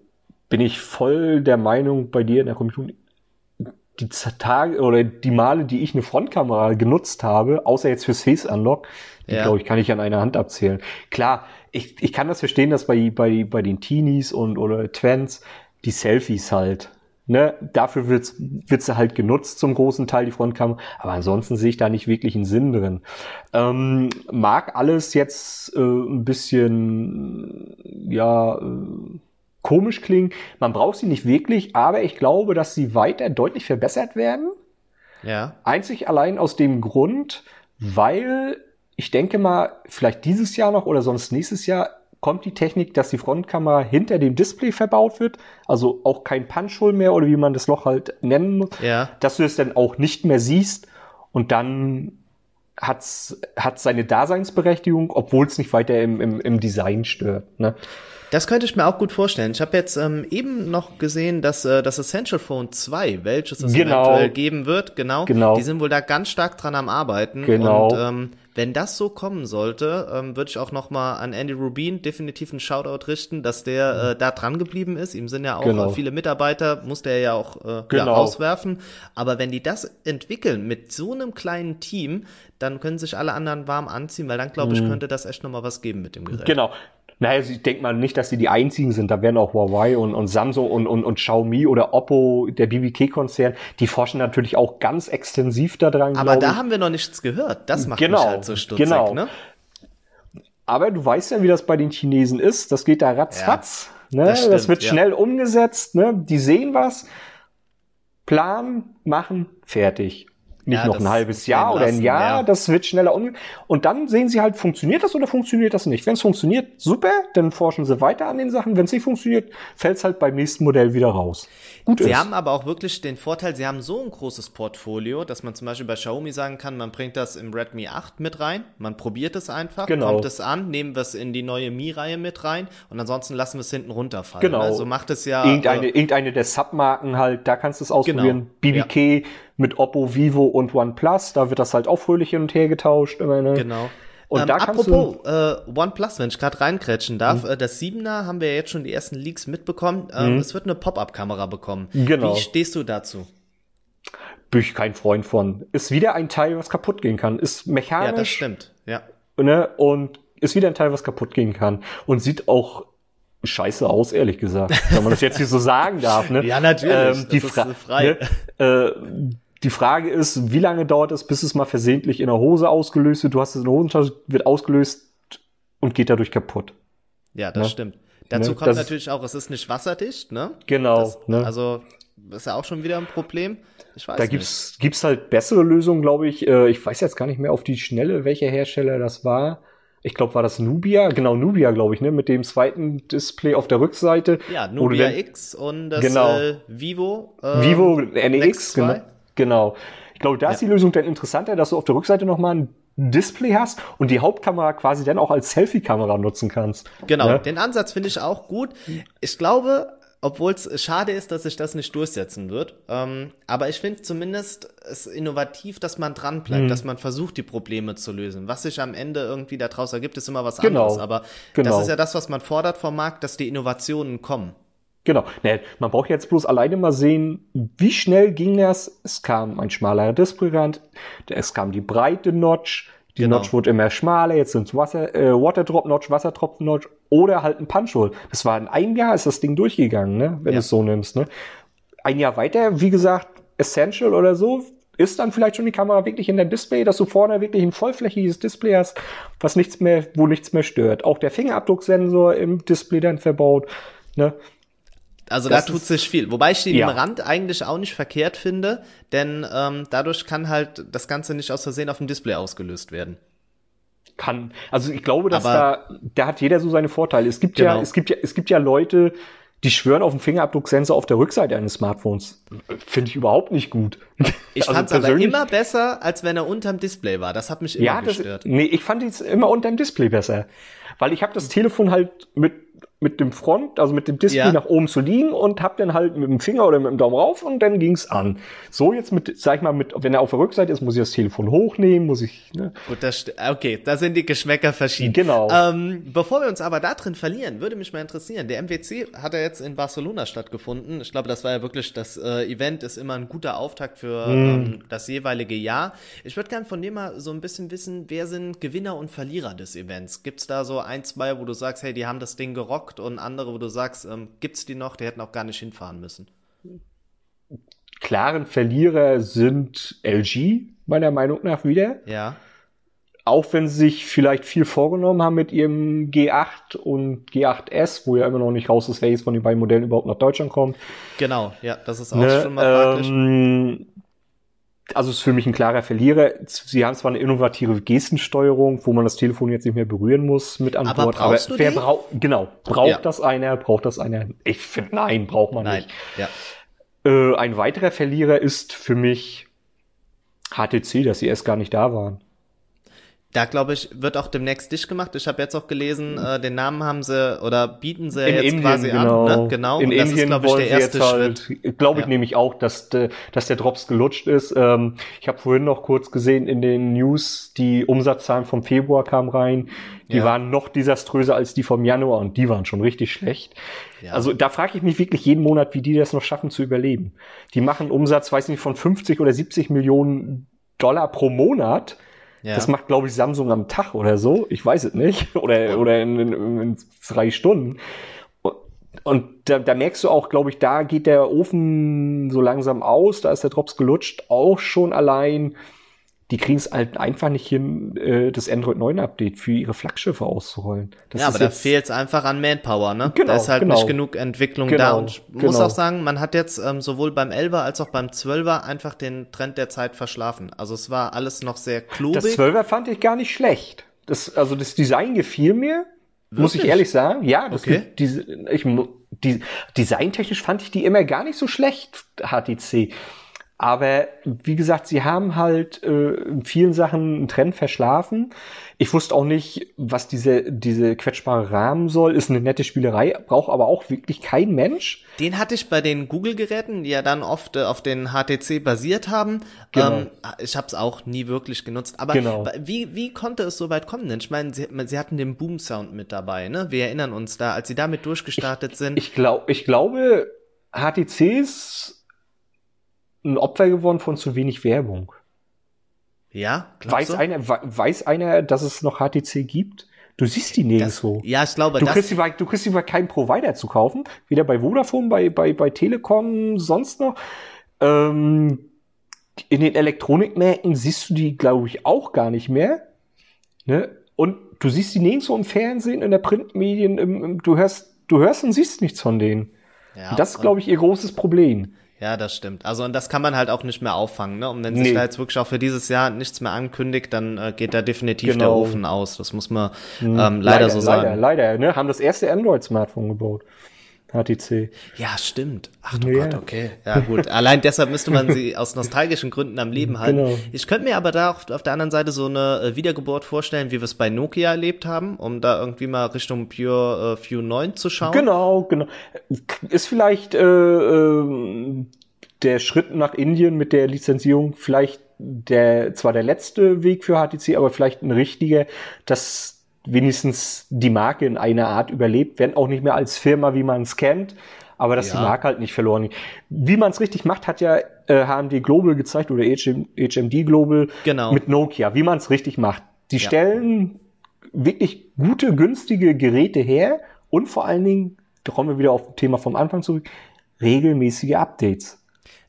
bin ich voll der Meinung bei dir in der Community, die Tage oder die Male, die ich eine Frontkamera genutzt habe, außer jetzt fürs Face Unlock, die ja. glaube ich, kann ich an einer Hand abzählen. Klar, ich, ich kann das verstehen, dass bei, bei, bei den Teenies und oder Twents die Selfies halt, ne, dafür wird's, wird's halt genutzt zum großen Teil, die Frontkamera, aber ansonsten sehe ich da nicht wirklich einen Sinn drin. Ähm, mag alles jetzt äh, ein bisschen, ja, äh, komisch klingen. Man braucht sie nicht wirklich, aber ich glaube, dass sie weiter deutlich verbessert werden. Ja. Einzig allein aus dem Grund, weil ich denke mal, vielleicht dieses Jahr noch oder sonst nächstes Jahr kommt die Technik, dass die Frontkamera hinter dem Display verbaut wird. Also auch kein Punch-Hole mehr oder wie man das Loch halt nennen muss. Ja. Dass du es dann auch nicht mehr siehst und dann hat's, hat seine Daseinsberechtigung, obwohl es nicht weiter im, im, im Design stört. Ne? Das könnte ich mir auch gut vorstellen. Ich habe jetzt ähm, eben noch gesehen, dass äh, das Essential Phone zwei, welches es genau. eventuell geben wird, genau, genau, die sind wohl da ganz stark dran am Arbeiten. Genau. Und ähm, wenn das so kommen sollte, ähm, würde ich auch nochmal an Andy Rubin definitiv einen Shoutout richten, dass der äh, da dran geblieben ist. Ihm sind ja auch genau. äh, viele Mitarbeiter, musste er ja auch äh, genau. ja, rauswerfen. Aber wenn die das entwickeln mit so einem kleinen Team, dann können sich alle anderen warm anziehen, weil dann, glaube ich, mhm. könnte das echt nochmal was geben mit dem Gerät. Genau. Naja, ich denke mal nicht, dass sie die einzigen sind. Da werden auch Huawei und, und Samsung und, und, und Xiaomi oder Oppo, der B B K-Konzern, die forschen natürlich auch ganz extensiv da dran. Aber da ich. haben wir noch nichts gehört. Das macht genau, mich halt so stutzig. Genau. Ne? Aber du weißt ja, wie das bei den Chinesen ist. Das geht da ratzfatz. Ja, ne? das, stimmt, das wird ja. schnell umgesetzt. Ne? Die sehen was, planen, machen, fertig. Nicht ja, noch ein halbes Jahr oder ein Jahr, ja. das wird schneller um. Und dann sehen sie halt, funktioniert das oder funktioniert das nicht? Wenn es funktioniert, super, dann forschen sie weiter an den Sachen. Wenn es nicht funktioniert, fällt es halt beim nächsten Modell wieder raus. Gut ist. Sie haben aber auch wirklich den Vorteil, sie haben so ein großes Portfolio, dass man zum Beispiel bei Xiaomi sagen kann, man bringt das im Redmi acht mit rein, man probiert es einfach, genau. kommt es an, nehmen wir es in die neue Mi-Reihe mit rein und ansonsten lassen wir es hinten runterfallen. Genau. Also macht es ja... Irgendeine, äh, irgendeine der Submarken halt, da kannst du es ausprobieren. Genau. B B K... Ja. mit Oppo, Vivo und OnePlus. Da wird das halt auch fröhlich hin und her getauscht. Meine. Genau. Und ähm, da apropos äh, OnePlus, wenn ich gerade reingrätschen darf, mhm. das siebener haben wir ja jetzt schon die ersten Leaks mitbekommen. Ähm, mhm. Es wird eine Pop-Up-Kamera bekommen. Genau. Wie stehst du dazu? Bin ich kein Freund von. Ist wieder ein Teil, was kaputt gehen kann. Ist mechanisch. Ja, das stimmt. Ja. Ne? Und ist wieder ein Teil, was kaputt gehen kann. Und sieht auch scheiße aus, ehrlich gesagt. Wenn man das jetzt hier so sagen darf. Ne? Ja, natürlich. Ähm, die das Fra- ist frei. Ne? Äh, Die Frage ist, wie lange dauert es, bis es mal versehentlich in der Hose ausgelöst wird? Du hast es in der Hosentasche, wird ausgelöst und geht dadurch kaputt. Ja, das ne? stimmt. Dazu ne? kommt das natürlich auch, es ist nicht wasserdicht, ne? Genau. Das, ne? Also, das ist ja auch schon wieder ein Problem. Ich weiß da nicht. gibt's, gibt's halt bessere Lösungen, glaube ich. Ich weiß jetzt gar nicht mehr auf die Schnelle, welcher Hersteller das war. Ich glaube, war das Nubia? Genau, Nubia, glaube ich, ne? Mit dem zweiten Display auf der Rückseite. Ja, Nubia wenn, X und das genau. äh, Vivo. Äh, Vivo, N X, genau. Genau. Ich glaube, da ist ja. die Lösung dann interessanter, dass du auf der Rückseite nochmal ein Display hast und die Hauptkamera quasi dann auch als Selfie-Kamera nutzen kannst. Genau, ja? Den Ansatz finde ich auch gut. Ich glaube, obwohl es schade ist, dass sich das nicht durchsetzen wird, ähm, aber ich finde zumindest es innovativ, dass man dran bleibt, mhm. dass man versucht, die Probleme zu lösen. Was sich am Ende irgendwie daraus ergibt, ist immer was genau. anderes. Aber genau. das ist ja das, was man fordert vom Markt, dass die Innovationen kommen. Genau. Nee, man braucht jetzt bloß alleine mal sehen, wie schnell ging das? Es kam ein schmaler Displayrand, es kam die breite Notch, die genau. Notch wurde immer schmaler, jetzt sind es Wasser, äh, Waterdrop-Notch, Wassertropfen-Notch oder halt ein Punch-Hole. Das war in einem Jahr, ist das Ding durchgegangen, ne? Wenn ja. du es so nimmst. Ne? Ein Jahr weiter, wie gesagt, Essential oder so, ist dann vielleicht schon die Kamera wirklich in deinem Display, dass du vorne wirklich ein vollflächiges Display hast, was nichts mehr, wo nichts mehr stört. Auch der Fingerabdrucksensor im Display dann verbaut, ne? Also das da tut sich viel. Wobei ich den ja. Rand eigentlich auch nicht verkehrt finde, denn ähm, dadurch kann halt das Ganze nicht aus Versehen auf dem Display ausgelöst werden. Kann. Also ich glaube, dass Aber da da hat jeder so seine Vorteile. Es gibt genau. ja, es gibt ja, es gibt ja Leute, die schwören auf den Fingerabdrucksensor auf der Rückseite eines Smartphones. Finde ich überhaupt nicht gut. Ich also fand es aber immer besser, als wenn er unterm Display war. Das hat mich immer ja, gestört. Das, nee, ich fand es immer unterm Display besser. Weil ich habe das Telefon halt mit mit dem Front, also mit dem Display ja. nach oben zu liegen und hab dann halt mit dem Finger oder mit dem Daumen rauf und dann ging's an. So jetzt mit, sag ich mal, mit, wenn er auf der Rückseite ist, muss ich das Telefon hochnehmen, muss ich, ne? Gut, das, okay, da sind die Geschmäcker verschieden. Genau. Ähm, bevor wir uns aber da drin verlieren, würde mich mal interessieren, der M W C hat ja jetzt in Barcelona stattgefunden. Ich glaube, das war ja wirklich, das äh, Event ist immer ein guter Auftakt für hm. ähm, das jeweilige Jahr. Ich würde gerne von dir mal so ein bisschen wissen, wer sind Gewinner und Verlierer des Events? Gibt's da so ein, zwei, wo du sagst, hey, die haben das Ding gerockt? Und andere, wo du sagst, ähm, gibt's die noch, die hätten auch gar nicht hinfahren müssen. Klaren Verlierer sind L G, meiner Meinung nach wieder. Ja. Auch wenn sie sich vielleicht viel vorgenommen haben mit ihrem G acht und G acht S, wo ja immer noch nicht raus ist, welches von den beiden Modellen überhaupt nach Deutschland kommt. Genau, ja, das ist auch ne, schon mal ähm, praktisch. Also ist für mich ein klarer Verlierer. Sie haben zwar eine innovative Gestensteuerung, wo man das Telefon jetzt nicht mehr berühren muss mit an Bord. Aber wer braucht, genau, braucht ja. das einer, braucht das einer? Ich finde, nein, braucht man nein. nicht. Ja. Äh, ein weiterer Verlierer ist für mich H T C, dass sie erst gar nicht da waren. Da, glaube ich, wird auch demnächst dicht gemacht. Ich habe jetzt auch gelesen, äh, den Namen haben sie oder bieten sie in jetzt Indien, quasi genau. an. Ne? Genau, in und das Indien ist, glaube ich, der erste halt, Schritt. Glaube ich ja. nämlich auch, dass, de, dass der Drops gelutscht ist. Ähm, ich habe vorhin noch kurz gesehen in den News, die Umsatzzahlen vom Februar kamen rein. Die ja. waren noch desaströser als die vom Januar und die waren schon richtig schlecht. Ja. Also da frage ich mich wirklich jeden Monat, wie die das noch schaffen zu überleben. Die machen Umsatz, weiß nicht, von fünfzig oder siebzig Millionen Dollar pro Monat. Ja. Das macht, glaube ich, Samsung am Tag oder so. Ich weiß es nicht. Oder, oder in, in, in drei Stunden. Und da, da merkst du auch, glaube ich, da geht der Ofen so langsam aus. Da ist der Drops gelutscht. Auch schon allein. Die kriegen es halt einfach nicht hin, äh, das Android neun Update für ihre Flaggschiffe auszurollen. Das ja, aber da fehlt es einfach an Manpower, ne? Genau, da ist halt genau. nicht genug Entwicklung genau, da. Und ich genau. muss auch sagen, man hat jetzt ähm, sowohl beim elfer als auch beim zwölfer einfach den Trend der Zeit verschlafen. Also es war alles noch sehr klobig. Das zwölfer fand ich gar nicht schlecht. Das, also das Design gefiel mir, Wirklich? muss ich ehrlich sagen. Ja, das okay. die, die, ich, die, designtechnisch fand ich die immer gar nicht so schlecht, H T C. Aber wie gesagt, sie haben halt äh, in vielen Sachen einen Trend verschlafen. Ich wusste auch nicht, was diese diese quetschbare Rahmen soll. Ist eine nette Spielerei, braucht aber auch wirklich kein Mensch. Den hatte ich bei den Google-Geräten, die ja dann oft äh, auf den H T C basiert haben. Genau. Ähm, ich habe es auch nie wirklich genutzt. Aber genau. wie wie konnte es so weit kommen? Denn ich meine, sie, sie hatten den Boom-Sound mit dabei. Ne, wir erinnern uns da, als sie damit durchgestartet ich, sind. Ich glaube, ich glaube, H T Cs ein Opfer geworden von zu wenig Werbung. Ja, weiß so. einer, weiß einer, dass es noch H T C gibt? Du siehst die nirgendwo. Ja, ich glaube, du das... Kriegst die bei, du kriegst die bei keinem Provider zu kaufen. Weder bei Vodafone, bei, bei, bei Telekom, sonst noch. Ähm, in den Elektronikmärkten siehst du die, glaube ich, auch gar nicht mehr. Ne? Und du siehst die nirgendwo im Fernsehen, in der Printmedien. Im, im, du hörst, du hörst und siehst nichts von denen. Ja, und das ist, glaube ich, ihr großes Problem. Ja, das stimmt. Also und das kann man halt auch nicht mehr auffangen, ne? Und wenn nee. sich da jetzt wirklich auch für dieses Jahr nichts mehr ankündigt, dann äh, geht da definitiv genau. der Ofen aus. Das muss man ähm, leider, leider so sagen. Leider, leider. Ne? Haben das erste Android-Smartphone gebaut. H T C. Ja, stimmt. Ach du ja. Gott, okay. Ja, gut. Allein deshalb müsste man sie aus nostalgischen Gründen am Leben halten. Genau. Ich könnte mir aber da auf, auf der anderen Seite so eine Wiedergeburt vorstellen, wie wir es bei Nokia erlebt haben, um da irgendwie mal Richtung Pure äh, View neun zu schauen. Genau, genau. Ist vielleicht äh, äh, der Schritt nach Indien mit der Lizenzierung vielleicht der zwar der letzte Weg für H T C, aber vielleicht ein richtiger, dass wenigstens die Marke in einer Art überlebt, wenn auch nicht mehr als Firma, wie man es kennt, aber dass ja. die Marke halt nicht verloren geht. Wie man es richtig macht, hat ja äh, H M D Global gezeigt oder H M D Global genau. mit Nokia, wie man es richtig macht. Die ja. stellen wirklich gute, günstige Geräte her und vor allen Dingen, da kommen wir wieder auf das Thema vom Anfang zurück, regelmäßige Updates.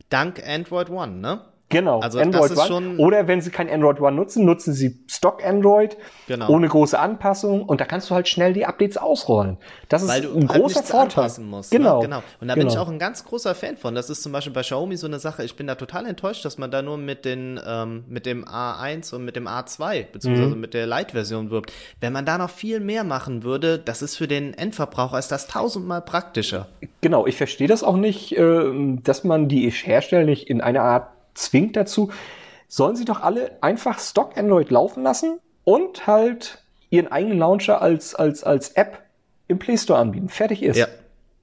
Dank Android One, ne? Genau, also Android das ist One. Schon oder wenn sie kein Android One nutzen, nutzen sie Stock Android genau. ohne große Anpassung und da kannst du halt schnell die Updates ausrollen. Das Weil ist ein halt großer Vorteil. Musst, genau. Ne? genau. Und da genau. bin ich auch ein ganz großer Fan von. Das ist zum Beispiel bei Xiaomi so eine Sache. Ich bin da total enttäuscht, dass man da nur mit den ähm, mit dem A eins und mit dem A zwei beziehungsweise mhm. mit der Lite-Version wirbt. Wenn man da noch viel mehr machen würde, das ist für den Endverbraucher ist das tausendmal praktischer. Genau, ich verstehe das auch nicht, äh, dass man die Hersteller nicht in einer Art zwingt dazu, sollen sie doch alle einfach Stock Android laufen lassen und halt ihren eigenen Launcher als, als, als App im Play Store anbieten. Fertig ist. Ja.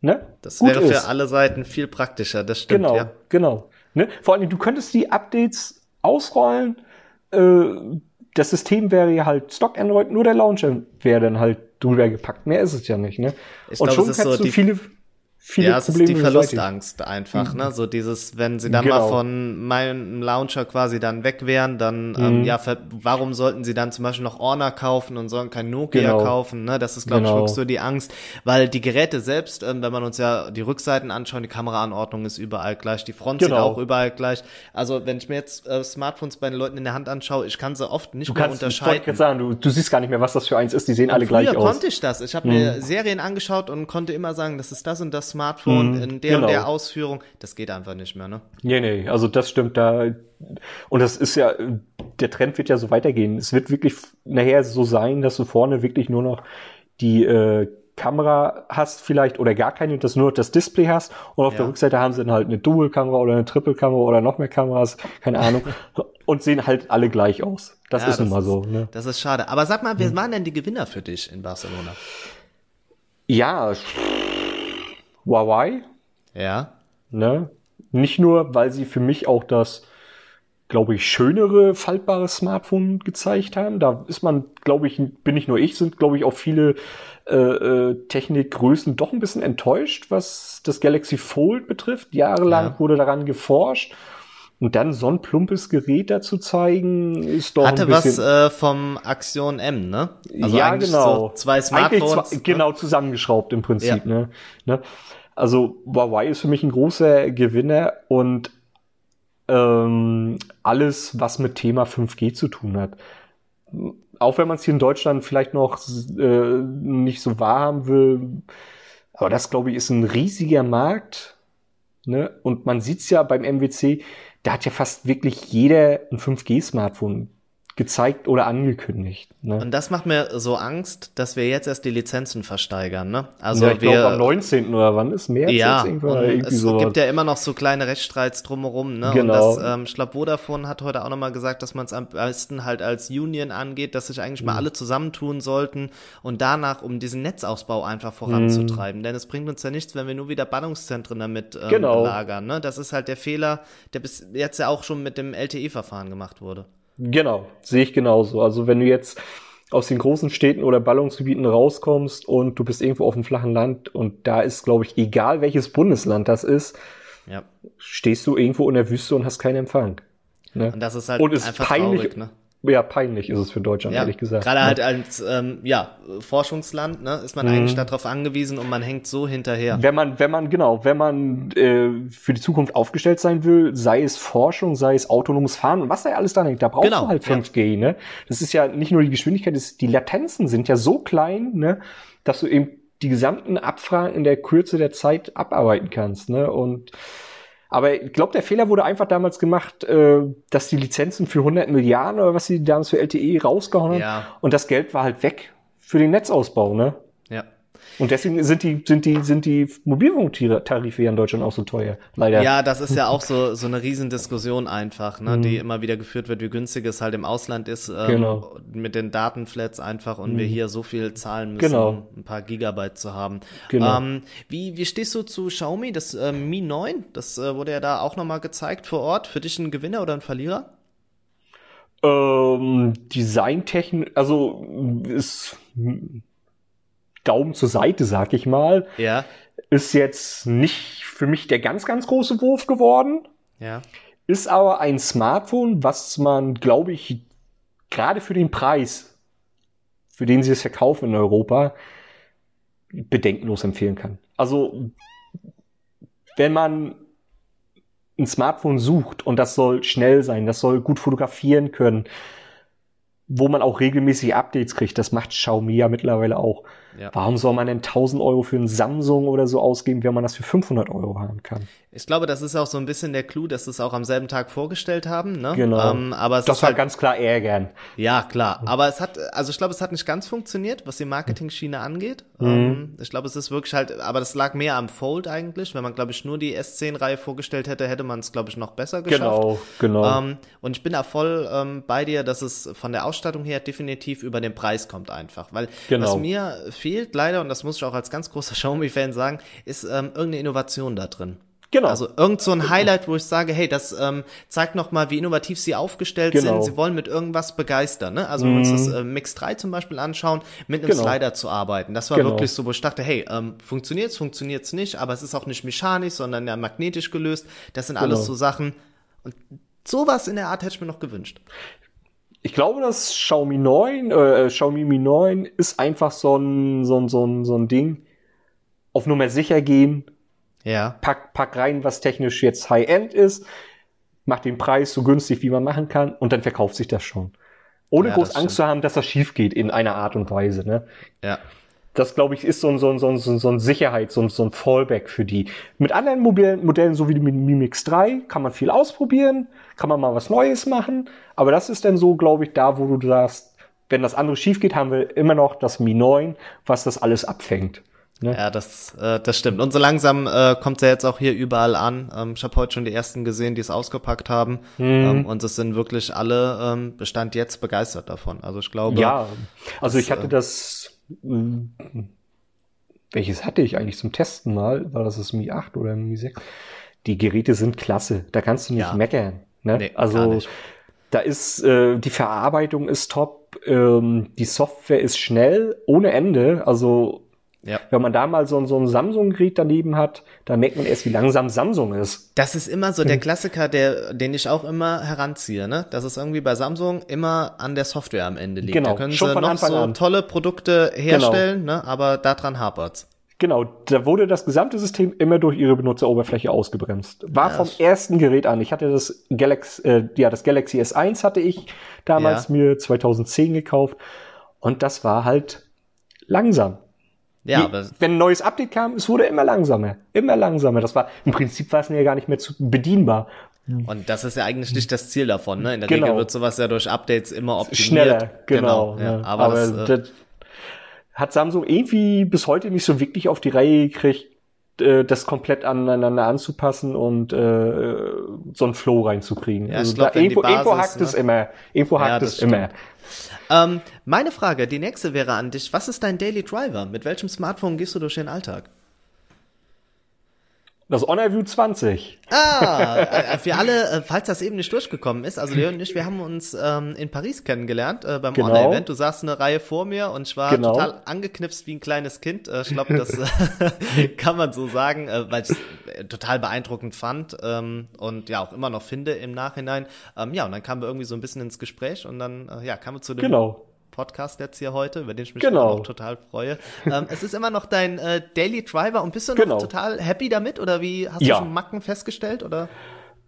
Ne? Das Gut wäre für ist. alle Seiten viel praktischer, das stimmt. Genau, ja. genau. Ne? Vor allem, du könntest die Updates ausrollen, äh, das System wäre ja halt Stock Android, nur der Launcher wäre dann halt drüber gepackt. Mehr ist es ja nicht. Ne? Ich und glaub, schon es kannst ist so du viele... Viele ja, es Probleme ist die Verlustangst Seite. einfach, mhm. ne? So dieses, wenn sie dann genau. mal von meinem Launcher quasi dann weg wären, dann, mhm. ähm, ja, ver- warum sollten sie dann zum Beispiel noch Honor kaufen und sollen kein Nokia genau. kaufen, ne? Das ist, glaube genau. ich, wirklich so die Angst, weil die Geräte selbst, ähm, wenn man uns ja die Rückseiten anschaut, die Kameraanordnung ist überall gleich, die Front genau. sieht auch überall gleich. Also, wenn ich mir jetzt äh, Smartphones bei den Leuten in der Hand anschaue, ich kann sie oft nicht du mehr kannst, unterscheiden. Ich wollte sagen, du, du siehst gar nicht mehr, was das für eins ist, die sehen und alle gleich aus. Früher konnte ich das. Ich habe mhm. mir Serien angeschaut und konnte immer sagen, das ist das und das Smartphone in der genau. und der Ausführung, das geht einfach nicht mehr, ne? Nee, nee, also das stimmt da. Und das ist ja, der Trend wird ja so weitergehen. Es wird wirklich nachher so sein, dass du vorne wirklich nur noch die äh, Kamera hast vielleicht oder gar keine, dass du nur das Display hast und auf ja. der Rückseite haben sie dann halt eine Dual-Kamera oder eine Triple-Kamera oder noch mehr Kameras, keine Ahnung. Und sehen halt alle gleich aus. Das ja, ist nun mal so. Ne? Das ist schade. Aber sag mal, wer hm. waren denn die Gewinner für dich in Barcelona? Ja, Huawei. Ja. Ne? Nicht nur, weil sie für mich auch das, glaube ich, schönere, faltbare Smartphone gezeigt haben. Da ist man, glaube ich, bin nicht nur ich, sind, glaube ich, auch viele äh, Technikgrößen doch ein bisschen enttäuscht, was das Galaxy Fold betrifft. Jahrelang ja. wurde daran geforscht. Und dann so ein plumpes Gerät dazu zeigen, ist doch Hatte ein bisschen... Hatte was äh, vom Axion M, ne? Also ja, genau. So zwei Smartphones. Zwei, ne? Genau, zusammengeschraubt im Prinzip, ja. ne? ne? Also Huawei ist für mich ein großer Gewinner und ähm, alles, was mit Thema fünf G zu tun hat. Auch wenn man es hier in Deutschland vielleicht noch äh, nicht so wahrhaben will, aber das, glaube ich, ist ein riesiger Markt. Ne? Und man sieht es ja beim M W C, da hat ja fast wirklich jeder ein fünf G Smartphone gezeigt oder angekündigt. Ne? Und das macht mir so Angst, dass wir jetzt erst die Lizenzen versteigern. Ne? Also ja, ich glaube am neunzehnten oder wann ist März? Ja, jetzt irgendwann, irgendwie es so gibt ja immer noch so kleine Rechtsstreits drumherum. Ne? Genau. Und das, ähm, ich glaube, Vodafone hat heute auch nochmal gesagt, dass man es am besten halt als Union angeht, dass sich eigentlich mhm. mal alle zusammentun sollten und danach, um diesen Netzausbau einfach voranzutreiben. Mhm. Denn es bringt uns ja nichts, wenn wir nur wieder Ballungszentren damit ähm, genau. lagern. Ne? Das ist halt der Fehler, der bis jetzt ja auch schon mit dem L T E-Verfahren gemacht wurde. Genau, sehe ich genauso. Also wenn du jetzt aus den großen Städten oder Ballungsgebieten rauskommst und du bist irgendwo auf dem flachen Land und da ist, glaube ich, egal welches Bundesland das ist, ja. stehst du irgendwo in der Wüste und hast keinen Empfang. Ne? Und das ist halt und ist einfach peinlich, traurig, ne? Ja, peinlich ist es für Deutschland, ja, ehrlich gesagt. Gerade ne? halt als ähm, ja, Forschungsland, ne, ist man mhm. eigentlich darauf angewiesen und man hängt so hinterher. Wenn man, wenn man, genau, wenn man äh, für die Zukunft aufgestellt sein will, sei es Forschung, sei es autonomes Fahren und was da alles dran hängt, da brauchst genau. du halt fünf G, ja. ne? Das ist ja nicht nur die Geschwindigkeit, das, die Latenzen sind ja so klein, ne, dass du eben die gesamten Abfragen in der Kürze der Zeit abarbeiten kannst, ne? Und aber ich glaube, der Fehler wurde einfach damals gemacht, äh, dass die Lizenzen für hundert Milliarden oder was sie damals für L T E rausgehauen haben. Ja. Und das Geld war halt weg für den Netzausbau, ne? Ja. Und deswegen sind die, sind die, sind die Mobilfunktarife hier in Deutschland auch so teuer, leider. Ja, das ist ja auch so, so eine Riesendiskussion einfach, ne, mhm. die immer wieder geführt wird, wie günstig es halt im Ausland ist, ähm, genau. mit den Datenflats einfach und mhm. wir hier so viel zahlen müssen, genau. um ein paar Gigabyte zu haben. Genau. Ähm, wie, wie stehst du zu Xiaomi, das äh, Mi neun? Das äh, wurde ja da auch nochmal gezeigt vor Ort. Für dich ein Gewinner oder ein Verlierer? Ähm, Designtechnik, also ist Daumen zur Seite, sag ich mal. Ja. Ist jetzt nicht für mich der ganz, ganz große Wurf geworden. Ja. Ist aber ein Smartphone, was man, glaube ich, gerade für den Preis, für den sie es verkaufen in Europa, bedenkenlos empfehlen kann. Also, wenn man ein Smartphone sucht und das soll schnell sein, das soll gut fotografieren können, wo man auch regelmäßig Updates kriegt, das macht Xiaomi ja mittlerweile auch. Ja. Warum soll man denn tausend Euro für einen Samsung oder so ausgeben, wenn man das für fünfhundert Euro haben kann? Ich glaube, das ist auch so ein bisschen der Clou, dass sie es auch am selben Tag vorgestellt haben. Ne? Genau. Ähm, aber es das war halt ganz klar ärgern. Ja, klar. Aber es hat, also ich glaube, es hat nicht ganz funktioniert, was die Marketing-Schiene angeht. Mhm. Ähm, ich glaube, es ist wirklich halt, aber das lag mehr am Fold eigentlich. Wenn man, glaube ich, nur die S zehn Reihe vorgestellt hätte, hätte man es, glaube ich, noch besser geschafft. Genau, genau. Ähm, und ich bin da voll ähm, bei dir, dass es von der Ausstattung her definitiv über den Preis kommt einfach. Weil genau. was mir fehlt leider, und das muss ich auch als ganz großer Xiaomi-Fan sagen, ist ähm, irgendeine Innovation da drin. Genau. Also irgend so ein Highlight, wo ich sage, hey, das ähm, zeigt nochmal, wie innovativ sie aufgestellt genau. sind. Sie wollen mit irgendwas begeistern. Ne? Also wenn mm. wir uns das äh, Mix drei zum Beispiel anschauen, mit einem genau. Slider zu arbeiten. Das war genau. wirklich so, wo ich dachte, hey, ähm, funktioniert's, funktioniert's nicht, aber es ist auch nicht mechanisch, sondern ja magnetisch gelöst. Das sind genau. alles so Sachen. Und sowas in der Art hätte ich mir noch gewünscht. Ich glaube, das Xiaomi neun, äh, Xiaomi Mi neun ist einfach so ein, so ein, so ein, so ein Ding. Auf Nummer sicher gehen. Ja. Pack, pack rein, was technisch jetzt High-End ist. Mach den Preis so günstig, wie man machen kann. Und dann verkauft sich das schon. Ohne ja, groß Angst zu haben, dass das schief geht in einer Art und Weise, ne? Ja. Das, glaube ich, ist so ein, so ein, so ein, so ein Sicherheit, so ein, so ein Fallback für die. Mit anderen Modellen, Modellen, so wie mit Mi Mix drei, kann man viel ausprobieren, kann man mal was Neues machen. Aber das ist dann so, glaube ich, da, wo du sagst, wenn das andere schief geht, haben wir immer noch das Mi neun, was das alles abfängt. Ne? Ja, das, äh, das stimmt. Und so langsam äh, kommt es ja jetzt auch hier überall an. Ähm, ich habe heute schon die ersten gesehen, die es ausgepackt haben. Mhm. Ähm, und es sind wirklich alle, ähm, Bestand jetzt, begeistert davon. Also ich glaube... Ja, also das, ich hatte das... Welches hatte ich eigentlich zum Testen mal? War das das Mi acht oder Mi sechs? Die Geräte sind klasse. Da kannst du nicht ja. meckern. Ne? Nee, also da ist äh, die Verarbeitung ist top. Ähm, die Software ist schnell, ohne Ende. Also ja. wenn man da mal so, so ein Samsung-Gerät daneben hat, dann merkt man erst, wie langsam Samsung ist. Das ist immer so der Klassiker, der, den ich auch immer heranziehe, ne? Dass es irgendwie bei Samsung immer an der Software am Ende liegt. Genau. Da können Schon sie noch Anfang so an. tolle Produkte herstellen, genau. ne? aber daran hapert's. Genau, da wurde das gesamte System immer durch ihre Benutzeroberfläche ausgebremst. War ja, vom ersten Gerät an. Ich hatte das Galaxy, äh, ja, das Galaxy S eins hatte ich damals ja. mir zwanzig zehn gekauft. Und das war halt langsam. Ja, Je, aber wenn ein neues Update kam, es wurde immer langsamer, immer langsamer. Das war im Prinzip war es ja gar nicht mehr zu bedienbar, Und das ist ja eigentlich nicht das Ziel davon, ne? In der genau. Regel wird sowas ja durch Updates immer optimiert. Schneller, genau. genau ja. Ja. Aber, Aber das, äh, das hat Samsung irgendwie bis heute nicht so wirklich auf die Reihe gekriegt, das komplett aneinander anzupassen und äh, so einen Flow reinzukriegen. Ja, also glaub, da irgendwo, Basis, irgendwo hackt ne? es immer. Irgendwo hackt ja, es stimmt. immer. Ähm, meine Frage, die nächste wäre an dich. Was ist dein Daily Driver? Mit welchem Smartphone gehst du durch den Alltag? Das Honor View zwanzig. Ah, für alle, falls das eben nicht durchgekommen ist, also Leon und ich, wir haben uns ähm, in Paris kennengelernt äh, beim genau. Honor-Event. Du saßt eine Reihe vor mir und ich war genau. total angeknipst wie ein kleines Kind. Äh, ich glaube, das kann man so sagen, äh, weil ich es total beeindruckend fand ähm, und ja auch immer noch finde im Nachhinein. Ähm, ja, und dann kamen wir irgendwie so ein bisschen ins Gespräch und dann äh, ja, kamen wir zu dem genau. Podcast jetzt hier heute, über den ich mich genau. auch noch total freue. Ähm, es ist immer noch dein äh, Daily Driver und bist du genau. noch total happy damit oder wie hast ja. du schon Macken festgestellt oder?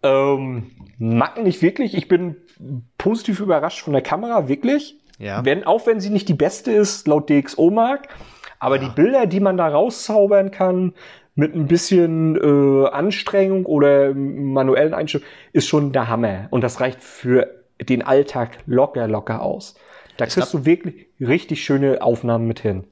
Ähm, Macken nicht wirklich. Ich bin positiv überrascht von der Kamera, wirklich. Ja. Wenn, auch wenn sie nicht die beste ist, laut D X O-Mark. Aber ja. die Bilder, die man da rauszaubern kann, mit ein bisschen äh, Anstrengung oder manuellen Einstellungen, ist schon der Hammer. Und das reicht für den Alltag locker, locker aus. Da kriegst glaub, du wirklich richtig schöne Aufnahmen mit hin.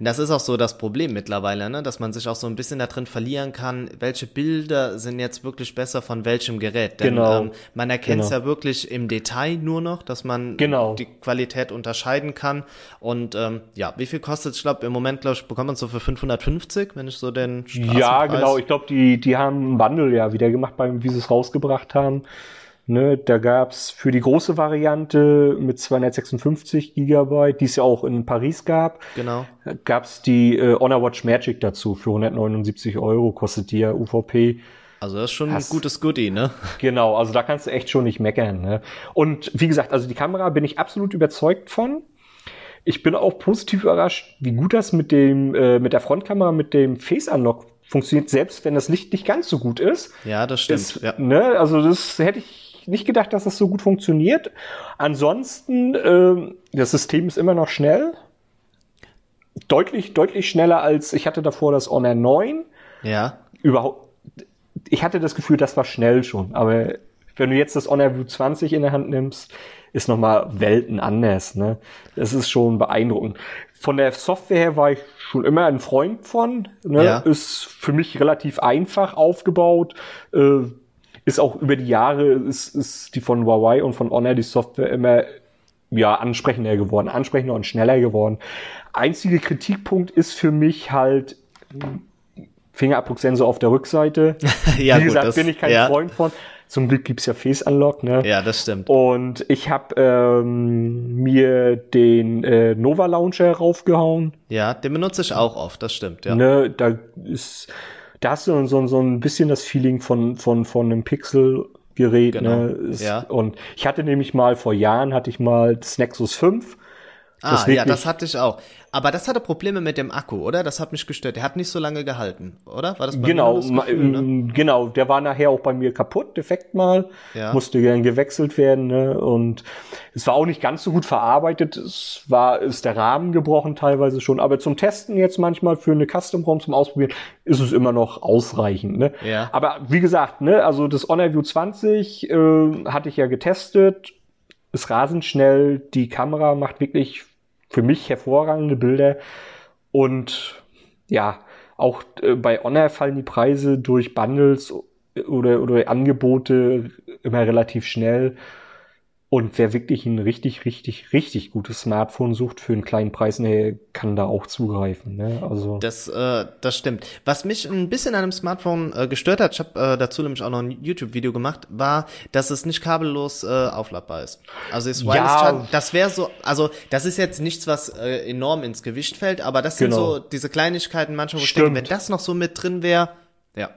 Das ist auch so das Problem mittlerweile, ne? Dass man sich auch so ein bisschen da drin verlieren kann, welche Bilder sind jetzt wirklich besser von welchem Gerät. Denn genau. ähm, man erkennt es genau. ja wirklich im Detail nur noch, dass man genau. die Qualität unterscheiden kann. Und ähm, ja, wie viel kostet es? Ich glaube, im Moment glaub ich, bekommt man es so für fünfhundertfünfzig, wenn ich so den Straßenpreis... Ja, genau. Ich glaube, die, die haben einen Wandel ja wieder gemacht, beim, wie sie es rausgebracht haben. Ne, da gab's für die große Variante mit zweihundertsechsundfünfzig Gigabyte, die es ja auch in Paris gab, genau. gab's die äh, Honor Watch Magic dazu für hundertneunundsiebzig Euro, kostet die ja U V P. Also das ist schon das, ein gutes Goodie, ne? Genau, also da kannst du echt schon nicht meckern. Ne? Und wie gesagt, also die Kamera bin ich absolut überzeugt von. Ich bin auch positiv überrascht, wie gut das mit dem äh, mit der Frontkamera, mit dem Face Unlock funktioniert, selbst wenn das Licht nicht ganz so gut ist. Ja, das stimmt. Ist, ja. Ne, also das hätte ich nicht gedacht, dass das so gut funktioniert. Ansonsten, äh, das System ist immer noch schnell. Deutlich, deutlich schneller als, ich hatte davor das Honor neun. Ja. Überhaupt, ich hatte das Gefühl, das war schnell schon. Aber wenn du jetzt das Honor View zwanzig in der Hand nimmst, ist nochmal Welten anders. Ne? Das ist schon beeindruckend. Von der Software her war ich schon immer ein Freund von. Ne? Ja. Ist für mich relativ einfach aufgebaut. Äh, Ist auch über die Jahre, ist, ist die von Huawei und von Honor die Software immer, ja, ansprechender geworden, ansprechender und schneller geworden. Einziger Kritikpunkt ist für mich halt Fingerabdrucksensor auf der Rückseite. ja, Wie gesagt, gut, das, bin ich kein ja. Freund von. Zum Glück gibt's ja Face Unlock, ne? Ja, das stimmt. Und ich habe ähm, mir den äh, Nova Launcher raufgehauen. Ja, den benutze ich auch oft, das stimmt, ja. Ne, da ist... Da hast du so, so ein bisschen das Feeling von, von, von einem Pixel-Gerät. Genau. Ne? Ist, ja. Und ich hatte nämlich mal, vor Jahren hatte ich mal das Nexus fünf. Das ah, ja, das hatte ich auch. Aber das hatte Probleme mit dem Akku, oder? Das hat mich gestört. Der hat nicht so lange gehalten, oder? War das bei genau, mir das Gefühl, ne? Genau, der war nachher auch bei mir kaputt, defekt mal. Ja. Musste gern gewechselt werden. Ne? Und es war auch nicht ganz so gut verarbeitet. Es war, ist der Rahmen gebrochen teilweise schon. Aber zum Testen jetzt manchmal für eine Custom-ROM zum Ausprobieren ist es immer noch ausreichend. Ne? Ja. Aber wie gesagt, ne, also das Honor View zwanzig äh, hatte ich ja getestet. Ist rasend schnell. Die Kamera macht wirklich für mich hervorragende Bilder und ja, auch äh, bei Honor fallen die Preise durch Bundles oder, oder Angebote immer relativ schnell und wer wirklich ein richtig, richtig, richtig gutes Smartphone sucht für einen kleinen Preis, ne, kann da auch zugreifen. Ne? Also das, äh, das stimmt. Was mich ein bisschen an einem Smartphone äh, gestört hat, ich habe äh, dazu nämlich auch noch ein YouTube-Video gemacht, war, dass es nicht kabellos äh, aufladbar ist. Also das Wireless ja. Charging, das wäre so, also das ist jetzt nichts, was äh, enorm ins Gewicht fällt, aber das genau. sind so diese Kleinigkeiten manchmal, wo ich denke, wenn das noch so mit drin wäre, ja.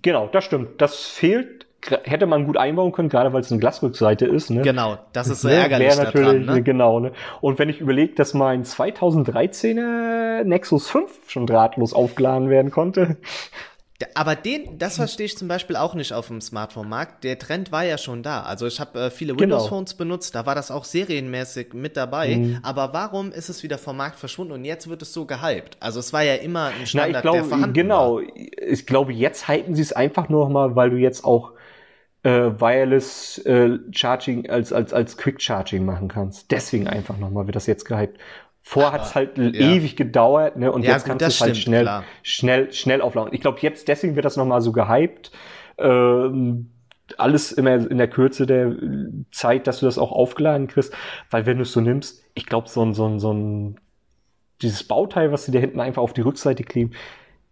Genau, das stimmt. Das fehlt. Hätte man gut einbauen können, gerade weil es eine Glasrückseite ist. Ne? Genau, das ist so ärgerlich da dran, ne? Genau, ne? Und wenn ich überlege, dass mein zweitausenddreizehner Nexus fünf schon drahtlos aufgeladen werden konnte. Aber den, das verstehe ich zum Beispiel auch nicht auf dem Smartphone-Markt. Der Trend war ja schon da. Also ich habe äh, viele Windows-Phones genau. benutzt, da war das auch serienmäßig mit dabei. Mhm. Aber warum ist es wieder vom Markt verschwunden und jetzt wird es so gehypt? Also es war ja immer ein Standard, Na, ich glaub, der vorhanden genau, war. Genau, ich glaube, jetzt hypen sie es einfach nur noch mal, weil du jetzt auch äh, Wireless äh, Charging als, als, als Quick Charging machen kannst. Deswegen einfach nochmal wird das jetzt gehypt. Vor hat es halt ja. ewig gedauert, ne? Und ja, jetzt gut, kannst du es halt stimmt, schnell, klar. schnell, schnell aufladen. Ich glaube, jetzt deswegen wird das nochmal so gehypt. Ähm, alles immer in der Kürze der Zeit, dass du das auch aufgeladen kriegst. Weil wenn du es so nimmst, ich glaube, so ein, so ein, so ein, dieses Bauteil, was sie da hinten einfach auf die Rückseite kleben,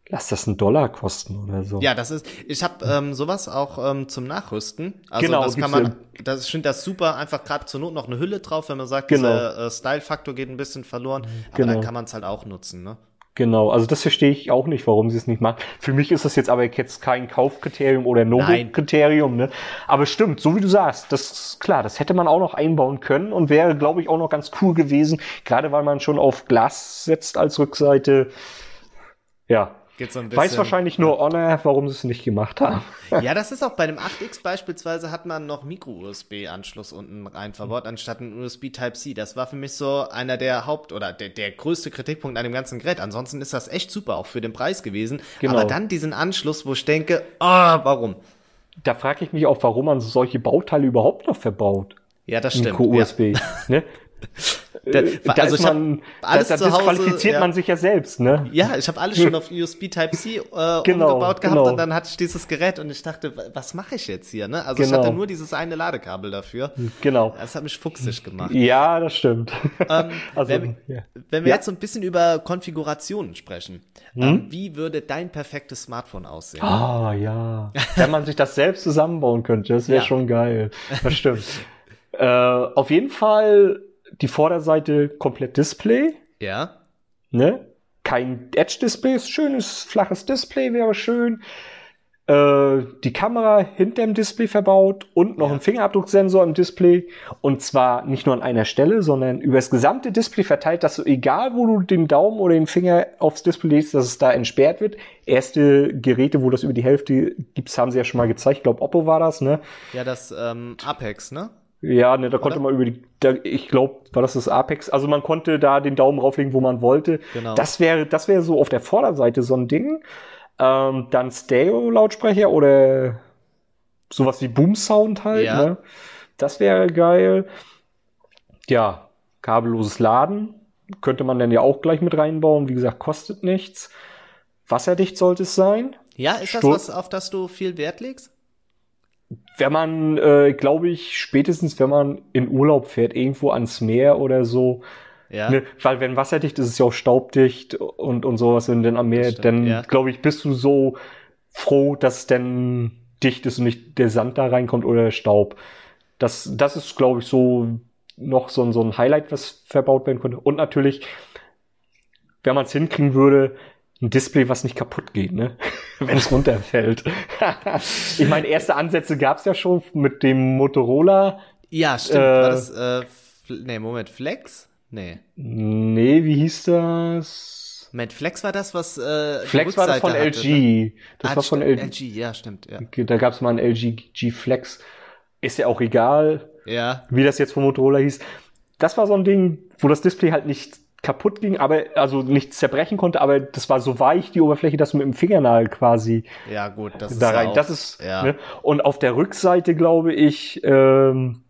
lass das einen Dollar kosten oder so. Ja, das ist, ich habe ähm, sowas auch ähm, zum Nachrüsten. Also genau, das kann man, das ist, ich finde das super, einfach gerade zur Not noch eine Hülle drauf, wenn man sagt, genau. dieser äh, Style-Faktor geht ein bisschen verloren, aber genau. dann kann man es halt auch nutzen, ne? Genau, also das verstehe ich auch nicht, warum sie es nicht machen. Für mich ist das jetzt aber jetzt kein Kaufkriterium oder No-Kriterium, ne? Aber stimmt, so wie du sagst, das ist klar, das hätte man auch noch einbauen können und wäre, glaube ich, auch noch ganz cool gewesen, gerade weil man schon auf Glas setzt als Rückseite. Ja. So ein bisschen, weiß wahrscheinlich nur Honor, warum sie es nicht gemacht haben. Ja, das ist auch bei dem acht X beispielsweise, hat man noch Micro-U S B-Anschluss unten rein verbaut, anstatt ein U S B Type C. Das war für mich so einer der Haupt- oder der, der größte Kritikpunkt an dem ganzen Gerät. Ansonsten ist das echt super, auch für den Preis gewesen. Genau. Aber dann diesen Anschluss, wo ich denke, oh, warum? Da frage ich mich auch, warum man solche Bauteile überhaupt noch verbaut. Ja, das stimmt. Micro U S B, ja. ne? Da, also ich man, alles da, da zu Hause, disqualifiziert ja. man sich ja selbst, ne? Ja, ich habe alles schon auf U S B Type C äh, genau, umgebaut gehabt genau. und dann hatte ich dieses Gerät und ich dachte, was mache ich jetzt hier, ne? Also genau. ich hatte nur dieses eine Ladekabel dafür. Genau. Das hat mich fuchsig gemacht. Ja, das stimmt. Ähm, also, wenn, ja. wenn wir ja. jetzt so ein bisschen über Konfigurationen sprechen, hm? ähm, wie würde dein perfektes Smartphone aussehen? Ah, ja. Wenn man sich das selbst zusammenbauen könnte, das wäre ja. schon geil. Das stimmt. äh, auf jeden Fall die Vorderseite komplett Display. Ja. Ne? Kein Edge-Display, schönes, flaches Display wäre schön. Äh, die Kamera hinterm Display verbaut und noch ja. ein Fingerabdrucksensor im Display. Und zwar nicht nur an einer Stelle, sondern über das gesamte Display verteilt, dass du, egal wo du den Daumen oder den Finger aufs Display legst, dass es da entsperrt wird. Erste Geräte, wo das über die Hälfte gibt, haben sie ja schon mal gezeigt. Ich glaube, Oppo war das, ne? Ja, das ähm, Apex, ne? Ja, ne, da konnte Oder? man über die, da, ich glaube, war das das Apex, also man konnte da den Daumen rauflegen, wo man wollte. Genau. Das wäre, das wäre so auf der Vorderseite so ein Ding. Ähm, dann Stereo-Lautsprecher oder sowas wie Boom-Sound halt, ja. ne? Das wäre geil. Ja, kabelloses Laden könnte man dann ja auch gleich mit reinbauen. Wie gesagt, kostet nichts. Wasserdicht sollte es sein. Ja, ist das Stur- was, auf das du viel Wert legst? Wenn man, äh, glaube ich, spätestens wenn man in Urlaub fährt, irgendwo ans Meer oder so, ja. ne? Weil wenn wasserdicht ist, ist es ja auch staubdicht und, und sowas, und dann am Meer, stimmt, dann ja. glaube ich, bist du so froh, dass es dann dicht ist und nicht der Sand da reinkommt oder der Staub. Das, das ist, glaube ich, so noch so ein, so ein Highlight, was verbaut werden könnte. Und natürlich, wenn man es hinkriegen würde, ein Display, was nicht kaputt geht, ne? Wenn es runterfällt. Ich meine, erste Ansätze gab es ja schon mit dem Motorola. Ja, stimmt. Äh, War das, äh, nee, Moment, Flex? Nee. Nee, wie hieß das? Moment, Flex war das, was äh, Flex war das von hatte, L G. Ne? Das ah, war stimmt, von L G. Ja, stimmt. Ja. Da gab es mal ein L G G Flex. Ist ja auch egal, ja. wie das jetzt von Motorola hieß. Das war so ein Ding, wo das Display halt nicht kaputt ging, aber also nicht zerbrechen konnte, aber das war so weich, die Oberfläche, dass man mit dem Fingernagel quasi ja, gut, das da ist rein. Auch, das ist, ja. ne? Und auf der Rückseite, glaube ich, ähm,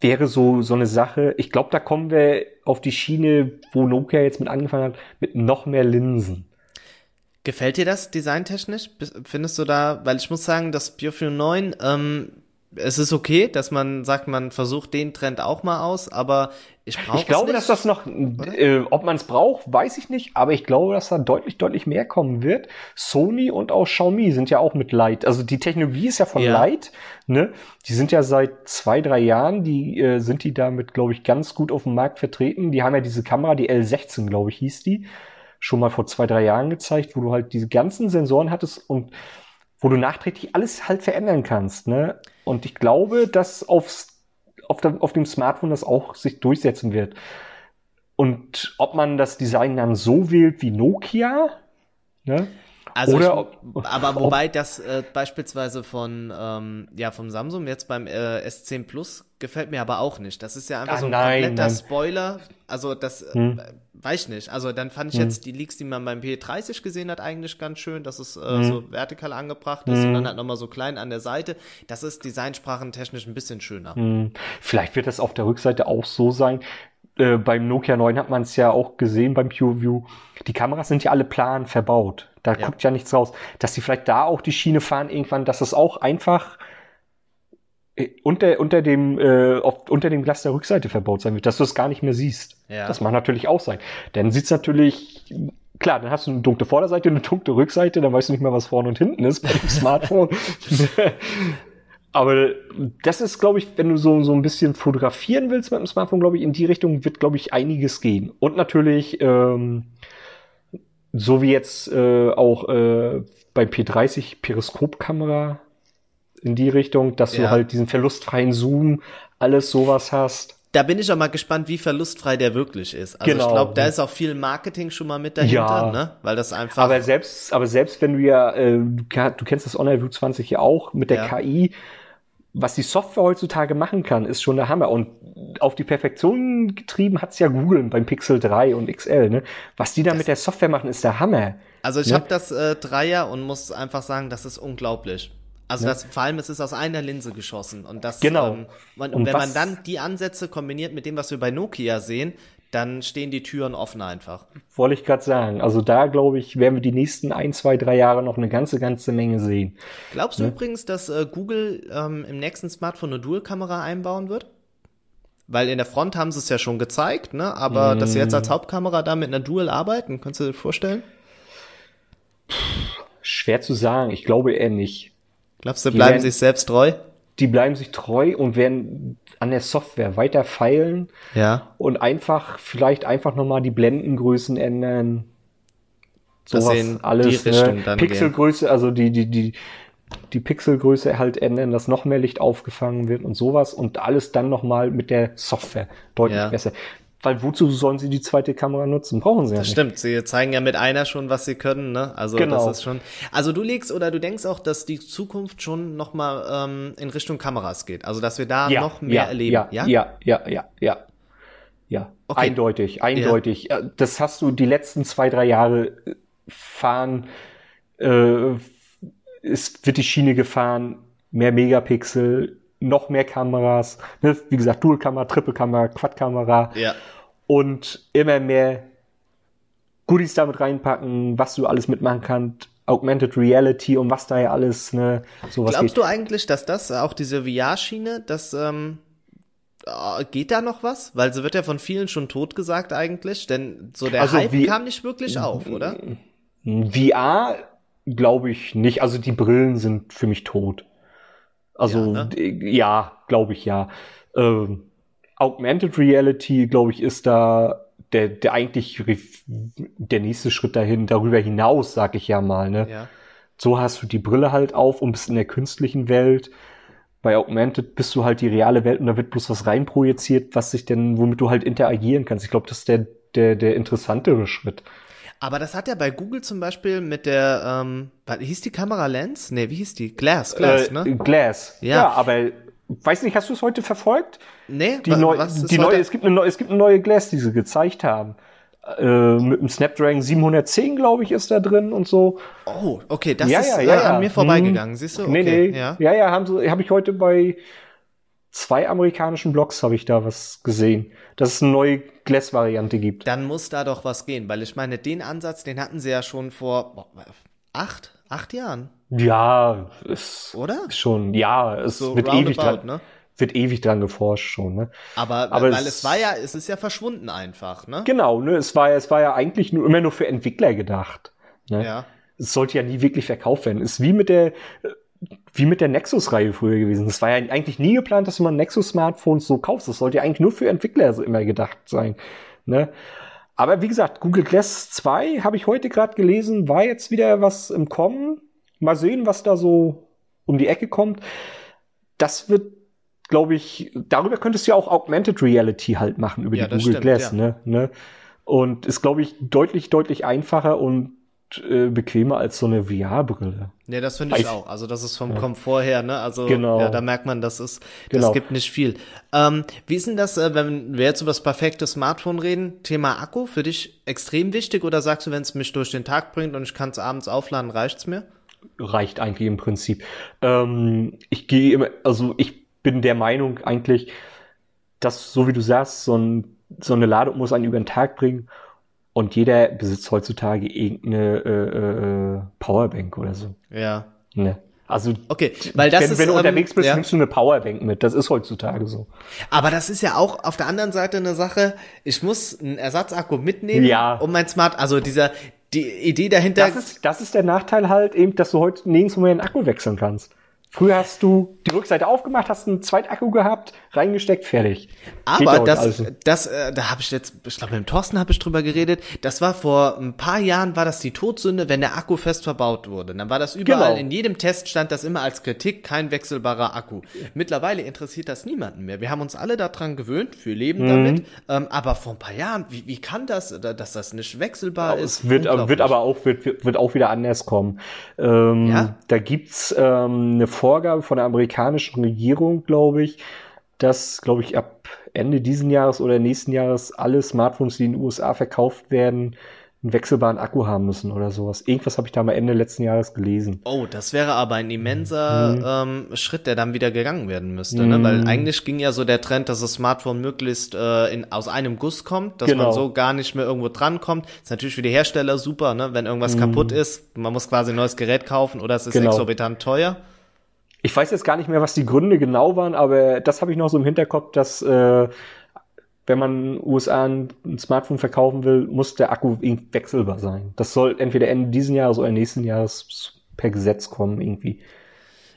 wäre so, so eine Sache, ich glaube, da kommen wir auf die Schiene, wo Nokia jetzt mit angefangen hat, mit noch mehr Linsen. Gefällt dir das designtechnisch? Findest du da, weil ich muss sagen, das Pure neun, ähm, es ist okay, dass man sagt, man versucht den Trend auch mal aus, aber ich brauche Ich glaube, dass das noch, äh, ob man es braucht, weiß ich nicht, aber ich glaube, dass da deutlich, deutlich mehr kommen wird. Sony und auch Xiaomi sind ja auch mit Light, also die Technologie ist ja von ja. Light, ne? Die sind ja seit zwei, drei Jahren, die äh, sind die damit, glaube ich, ganz gut auf dem Markt vertreten. Die haben ja diese Kamera, die L sechzehn, glaube ich, hieß die, schon mal vor zwei, drei Jahren gezeigt, wo du halt diese ganzen Sensoren hattest und wo du nachträglich alles halt verändern kannst, ne? Und ich glaube, dass aufs, auf, der, auf dem Smartphone das auch sich durchsetzen wird. Und ob man das Design dann so wählt wie Nokia, ne? Also Oder ich, ob, aber wobei ob, das äh, beispielsweise von ähm, ja vom Samsung jetzt beim äh, S zehn Plus gefällt mir aber auch nicht. Das ist ja einfach ah, so ein nein, kompletter nein. Spoiler. Also das hm. äh, weiß ich nicht. Also dann fand ich hm. jetzt die Leaks, die man beim P dreißig gesehen hat, eigentlich ganz schön, dass es äh, hm. so vertikal angebracht ist hm. und dann halt nochmal so klein an der Seite. Das ist designsprachentechnisch ein bisschen schöner. Hm. Vielleicht wird das auf der Rückseite auch so sein. Äh, beim Nokia neun hat man es ja auch gesehen beim PureView. Die Kameras sind ja alle plan verbaut. Da ja. guckt ja nichts raus. Dass die vielleicht da auch die Schiene fahren irgendwann, dass es auch einfach unter, unter, dem, äh, auf, unter dem Glas der Rückseite verbaut sein wird, dass du es gar nicht mehr siehst. Ja. Das mag natürlich auch sein. Dann sieht's natürlich... Klar, dann hast du eine dunkle Vorderseite, eine dunkle Rückseite, dann weißt du nicht mehr, was vorne und hinten ist bei dem Smartphone. Aber das ist, glaube ich, wenn du so, so ein bisschen fotografieren willst mit dem Smartphone, glaube ich, in die Richtung wird, glaube ich, einiges gehen. Und natürlich, ähm, so wie jetzt äh, auch äh, beim P dreißig Periskopkamera in die Richtung, dass ja. du halt diesen verlustfreien Zoom, alles sowas hast. Da bin ich auch mal gespannt, wie verlustfrei der wirklich ist. Also genau. ich glaube, da ist auch viel Marketing schon mal mit dahinter, ja. ne? Weil das einfach. Aber selbst, aber selbst wenn du ja, äh, du kennst das Honor zwanzig ja auch mit der ja. K I, was die Software heutzutage machen kann, ist schon der Hammer. Und auf die Perfektion getrieben hat's ja Google beim Pixel drei und X L, ne? Was die da das mit der Software machen, ist der Hammer. Also ich ne? habe das äh, Dreier und muss einfach sagen, das ist unglaublich. Also das, vor allem, es ist aus einer Linse geschossen. Und das, genau. ähm, man, und, und wenn was, man dann die Ansätze kombiniert mit dem, was wir bei Nokia sehen, dann stehen die Türen offen einfach. Wollte ich gerade sagen. Also da, glaube ich, werden wir die nächsten ein, zwei, drei Jahre noch eine ganze, ganze Menge sehen. Glaubst du ne? übrigens, dass äh, Google ähm, im nächsten Smartphone eine Dual-Kamera einbauen wird? Weil in der Front haben sie es ja schon gezeigt, ne? Aber mm. dass sie jetzt als Hauptkamera da mit einer Dual arbeiten, kannst du dir vorstellen? Puh, schwer zu sagen. Ich glaube eher nicht. Glaubst du, bleiben werden, sich selbst treu? Die bleiben sich treu und werden an der Software weiter feilen ja. und einfach, vielleicht einfach nochmal die Blendengrößen ändern. Sowas alles. Die Richtung ne? dann Pixelgröße, gehen. also die, die, die, die Pixelgröße halt ändern, dass noch mehr Licht aufgefangen wird und sowas und alles dann nochmal mit der Software deutlich ja. besser. Weil wozu sollen sie die zweite Kamera nutzen? Brauchen sie ja nicht. Stimmt, sie zeigen ja mit einer schon, was sie können, ne? Also genau. das ist schon. Also du legst oder du denkst auch, dass die Zukunft schon nochmal ähm, in Richtung Kameras geht. Also dass wir da ja, noch mehr ja, erleben. Ja, ja, ja, ja, ja, ja. ja. Okay. Eindeutig, eindeutig. Ja. Das hast du die letzten zwei, drei Jahre fahren, äh, ist, wird die Schiene gefahren, mehr Megapixel, noch mehr Kameras, ne? Wie gesagt, Dual-Kamera, Triple-Kamera, Quad-Kamera ja. und immer mehr Goodies damit reinpacken, was du alles mitmachen kannst, Augmented Reality und was da ja alles, ne, sowas Glaubst geht. du eigentlich, dass das, auch diese V R-Schiene, das, ähm, geht da noch was? Weil sie wird ja von vielen schon totgesagt eigentlich, denn so der also Hype wie, kam nicht wirklich auf, oder? V R glaube ich nicht, also die Brillen sind für mich tot. Also, ja, ne? ja glaube ich, ja. Ähm, Augmented Reality, glaube ich, ist da der, der eigentlich der nächste Schritt dahin, darüber hinaus, sag ich ja mal, ne? Ja. So hast du die Brille halt auf und bist in der künstlichen Welt. Bei Augmented bist du halt die reale Welt und da wird bloß was reinprojiziert, was sich denn, womit du halt interagieren kannst. Ich glaube, das ist der, der, der interessantere Schritt. Aber das hat ja bei Google zum Beispiel mit der, ähm, hieß die Kamera Lens? Nee, wie hieß die? Glass, Glass, äh, ne? Glass, ja. ja, aber, weiß nicht, hast du es heute verfolgt? Nee, die, wa- neu, was ist die neue, es gibt eine neue, es gibt eine neue Glass, die sie gezeigt haben. Äh, mit dem Snapdragon siebenhundertzehn, glaube ich, ist da drin und so. Oh, okay, das ja, ist ja, ja, ja. an mir vorbeigegangen, hm. siehst du? Okay, nee, nee, ja, ja, ja habe hab ich heute bei zwei amerikanischen Blogs habe ich da was gesehen, dass es eine neue Glass-Variante gibt. Dann muss da doch was gehen, weil ich meine, den Ansatz, den hatten sie ja schon vor boah, acht, acht Jahren. Ja, ist Oder? schon, ja, es so wird, ewig dran, ne? wird ewig dran geforscht schon. Ne? Aber, Aber weil es, es war ja, es ist ja verschwunden einfach, ne? Genau, ne? Es war ja, es war ja eigentlich nur immer nur für Entwickler gedacht. Ne? Ja. Es sollte ja nie wirklich verkauft werden. Ist wie mit der wie mit der Nexus-Reihe früher gewesen. Es war ja eigentlich nie geplant, dass du mal ein Nexus-Smartphone so kaufst. Das sollte ja eigentlich nur für Entwickler immer gedacht sein. Ne? Aber wie gesagt, Google Glass zwei, habe ich heute gerade gelesen, war jetzt wieder was im Kommen. Mal sehen, was da so um die Ecke kommt. Das wird, glaube ich, darüber könntest du ja auch Augmented Reality halt machen, über ja, die Google stimmt, Glass. Ja. Ne? Ne? Und ist, glaube ich, deutlich, deutlich einfacher und äh, bequemer als so eine V R-Brille. Ne, das finde ich auch. Also das ist vom ja. Komfort her, ne? Also genau. ja, da merkt man, das ist, das genau. gibt nicht viel. Ähm, wie ist denn das, äh, wenn wir jetzt über das perfekte Smartphone reden, Thema Akku, für dich extrem wichtig oder sagst du, wenn es mich durch den Tag bringt und ich kann es abends aufladen, reicht's mir? Reicht eigentlich im Prinzip. Ähm, ich gehe immer, also ich bin der Meinung eigentlich, dass, so wie du sagst, so, ein, so eine Ladung muss einen über den Tag bringen. Und jeder besitzt heutzutage irgendeine äh, äh, Powerbank oder so. Ja. Ne. Also, okay, weil das wenn, ist, wenn du unterwegs bist, ähm, ja. nimmst du eine Powerbank mit. Das ist heutzutage so. Aber das ist ja auch auf der anderen Seite eine Sache, ich muss einen Ersatzakku mitnehmen, ja. um mein Smart, also dieser, die Idee dahinter. Das ist, das ist der Nachteil halt eben, dass du heute nirgends mehr den Akku wechseln kannst. Früher hast du die Rückseite aufgemacht, hast einen Zweitakku gehabt, reingesteckt, fertig. Aber das, also. das, äh, da habe ich jetzt, ich glaube mit dem Thorsten habe ich drüber geredet, das war vor ein paar Jahren, war das die Todsünde, wenn der Akku fest verbaut wurde. Dann war das überall, genau. in jedem Test stand das immer als Kritik, kein wechselbarer Akku. Mittlerweile interessiert das niemanden mehr. Wir haben uns alle daran gewöhnt, wir leben mhm. damit, ähm, aber vor ein paar Jahren, wie, wie kann das, dass das nicht wechselbar ja, ist? Es wird, wird aber auch, wird, wird auch wieder anders kommen. Ähm, ja? Da gibt's ähm, eine Vorgabe von der amerikanischen Regierung, glaube ich, dass, glaube ich, ab Ende diesen Jahres oder nächsten Jahres alle Smartphones, die in den U S A verkauft werden, einen wechselbaren Akku haben müssen oder sowas. Irgendwas habe ich da mal Ende letzten Jahres gelesen. Oh, das wäre aber ein immenser mhm. ähm, Schritt, der dann wieder gegangen werden müsste, mhm. ne? Weil eigentlich ging ja so der Trend, dass das Smartphone möglichst äh, in, aus einem Guss kommt, dass genau. man so gar nicht mehr irgendwo drankommt. Ist natürlich für die Hersteller super, ne? Wenn irgendwas mhm. kaputt ist, man muss quasi ein neues Gerät kaufen oder es ist genau. exorbitant teuer. Ich weiß jetzt gar nicht mehr, was die Gründe genau waren, aber das habe ich noch so im Hinterkopf, dass äh, wenn man in den U S A ein Smartphone verkaufen will, muss der Akku wechselbar sein. Das soll entweder Ende diesen Jahres oder nächsten Jahres per Gesetz kommen irgendwie.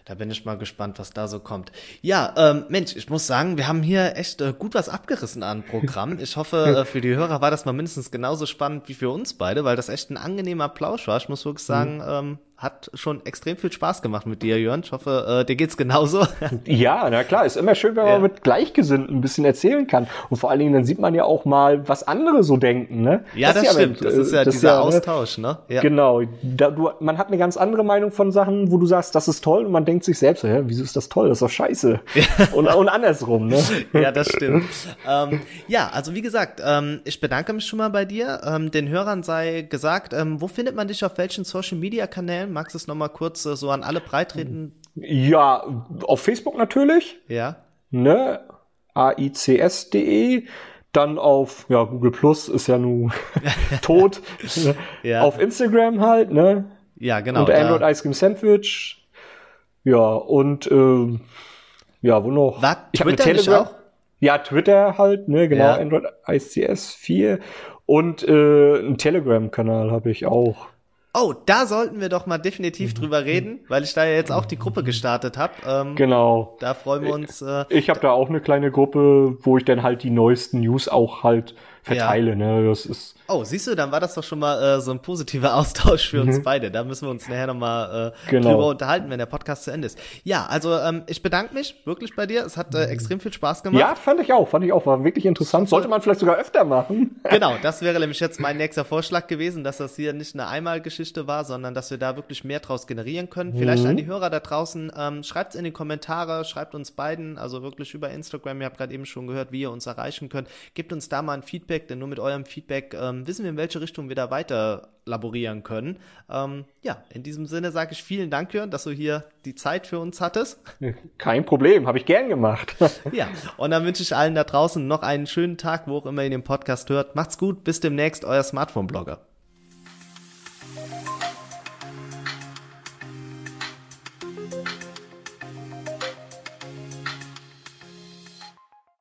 Da bin ich mal gespannt, was da so kommt. Ja, ähm, Mensch, ich muss sagen, wir haben hier echt äh, gut was abgerissen an Programm. Ich hoffe, äh, für die Hörer war das mal mindestens genauso spannend wie für uns beide, weil das echt ein angenehmer Plausch war. Ich muss wirklich sagen, mhm. ähm, hat schon extrem viel Spaß gemacht mit dir, Jörn. Ich hoffe, äh, dir geht's genauso. Ja, na klar, ist immer schön, wenn man ja. mit Gleichgesinnten ein bisschen erzählen kann. Und vor allen Dingen, dann sieht man ja auch mal, was andere so denken, ne? Ja, das, das ja stimmt. Aber, das ist ja das dieser ja, Austausch, ne? Ja. Genau. Da, du, man hat eine ganz andere Meinung von Sachen, wo du sagst, das ist toll, und man denkt sich selbst, ja, wieso ist das toll, das ist doch scheiße. und, und andersrum, ne? Ja, das stimmt. ähm, ja, also wie gesagt, ähm, ich bedanke mich schon mal bei dir. Ähm, den Hörern sei gesagt, ähm, wo findet man dich auf welchen Social-Media-Kanälen? Magst du es nochmal kurz äh, so an alle breitreden? Ja, auf Facebook natürlich. Ja. Ne? A I C S Punkt D E. Dann auf, ja, Google Plus ist ja nun tot. Ne? Ja. Auf Instagram halt, ne? Ja, genau. Und Android Ice Cream Sandwich. Ja, und, ähm, ja, wo noch? War ich Twitter nicht auch? Ja, Twitter halt, ne, genau, ja. Android I C S vier. Und äh, einen Telegram-Kanal habe ich auch. Oh, da sollten wir doch mal definitiv drüber reden, weil ich da ja jetzt auch die Gruppe gestartet habe. Ähm, genau. Da freuen wir uns. Äh, ich habe da auch eine kleine Gruppe, wo ich dann halt die neuesten News auch halt verteile. Ja. Ne? Das ist. Oh, siehst du, dann war das doch schon mal äh, so ein positiver Austausch für mhm. uns beide. Da müssen wir uns nachher nochmal äh, genau. drüber unterhalten, wenn der Podcast zu Ende ist. Ja, also ähm, ich bedanke mich wirklich bei dir. Es hat äh, extrem viel Spaß gemacht. Ja, fand ich auch. Fand ich auch. War wirklich interessant. Sollte man vielleicht sogar öfter machen. Genau, das wäre nämlich jetzt mein nächster Vorschlag gewesen, dass das hier nicht eine Einmalgeschichte war, sondern dass wir da wirklich mehr draus generieren können. Mhm. Vielleicht an die Hörer da draußen, ähm, schreibt es in die Kommentare, schreibt uns beiden, also wirklich über Instagram, ihr habt gerade eben schon gehört, wie ihr uns erreichen könnt. Gebt uns da mal ein Feedback, denn nur mit eurem Feedback ähm, wissen wir, in welche Richtung wir da weiter laborieren können. Ähm, ja, in diesem Sinne sage ich vielen Dank, Jörn, dass du hier die Zeit für uns hattest. Kein Problem, habe ich gern gemacht. Ja, und dann wünsche ich allen da draußen noch einen schönen Tag, wo auch immer ihr den Podcast hört. Macht's gut, bis demnächst, euer Smartphone-Blogger.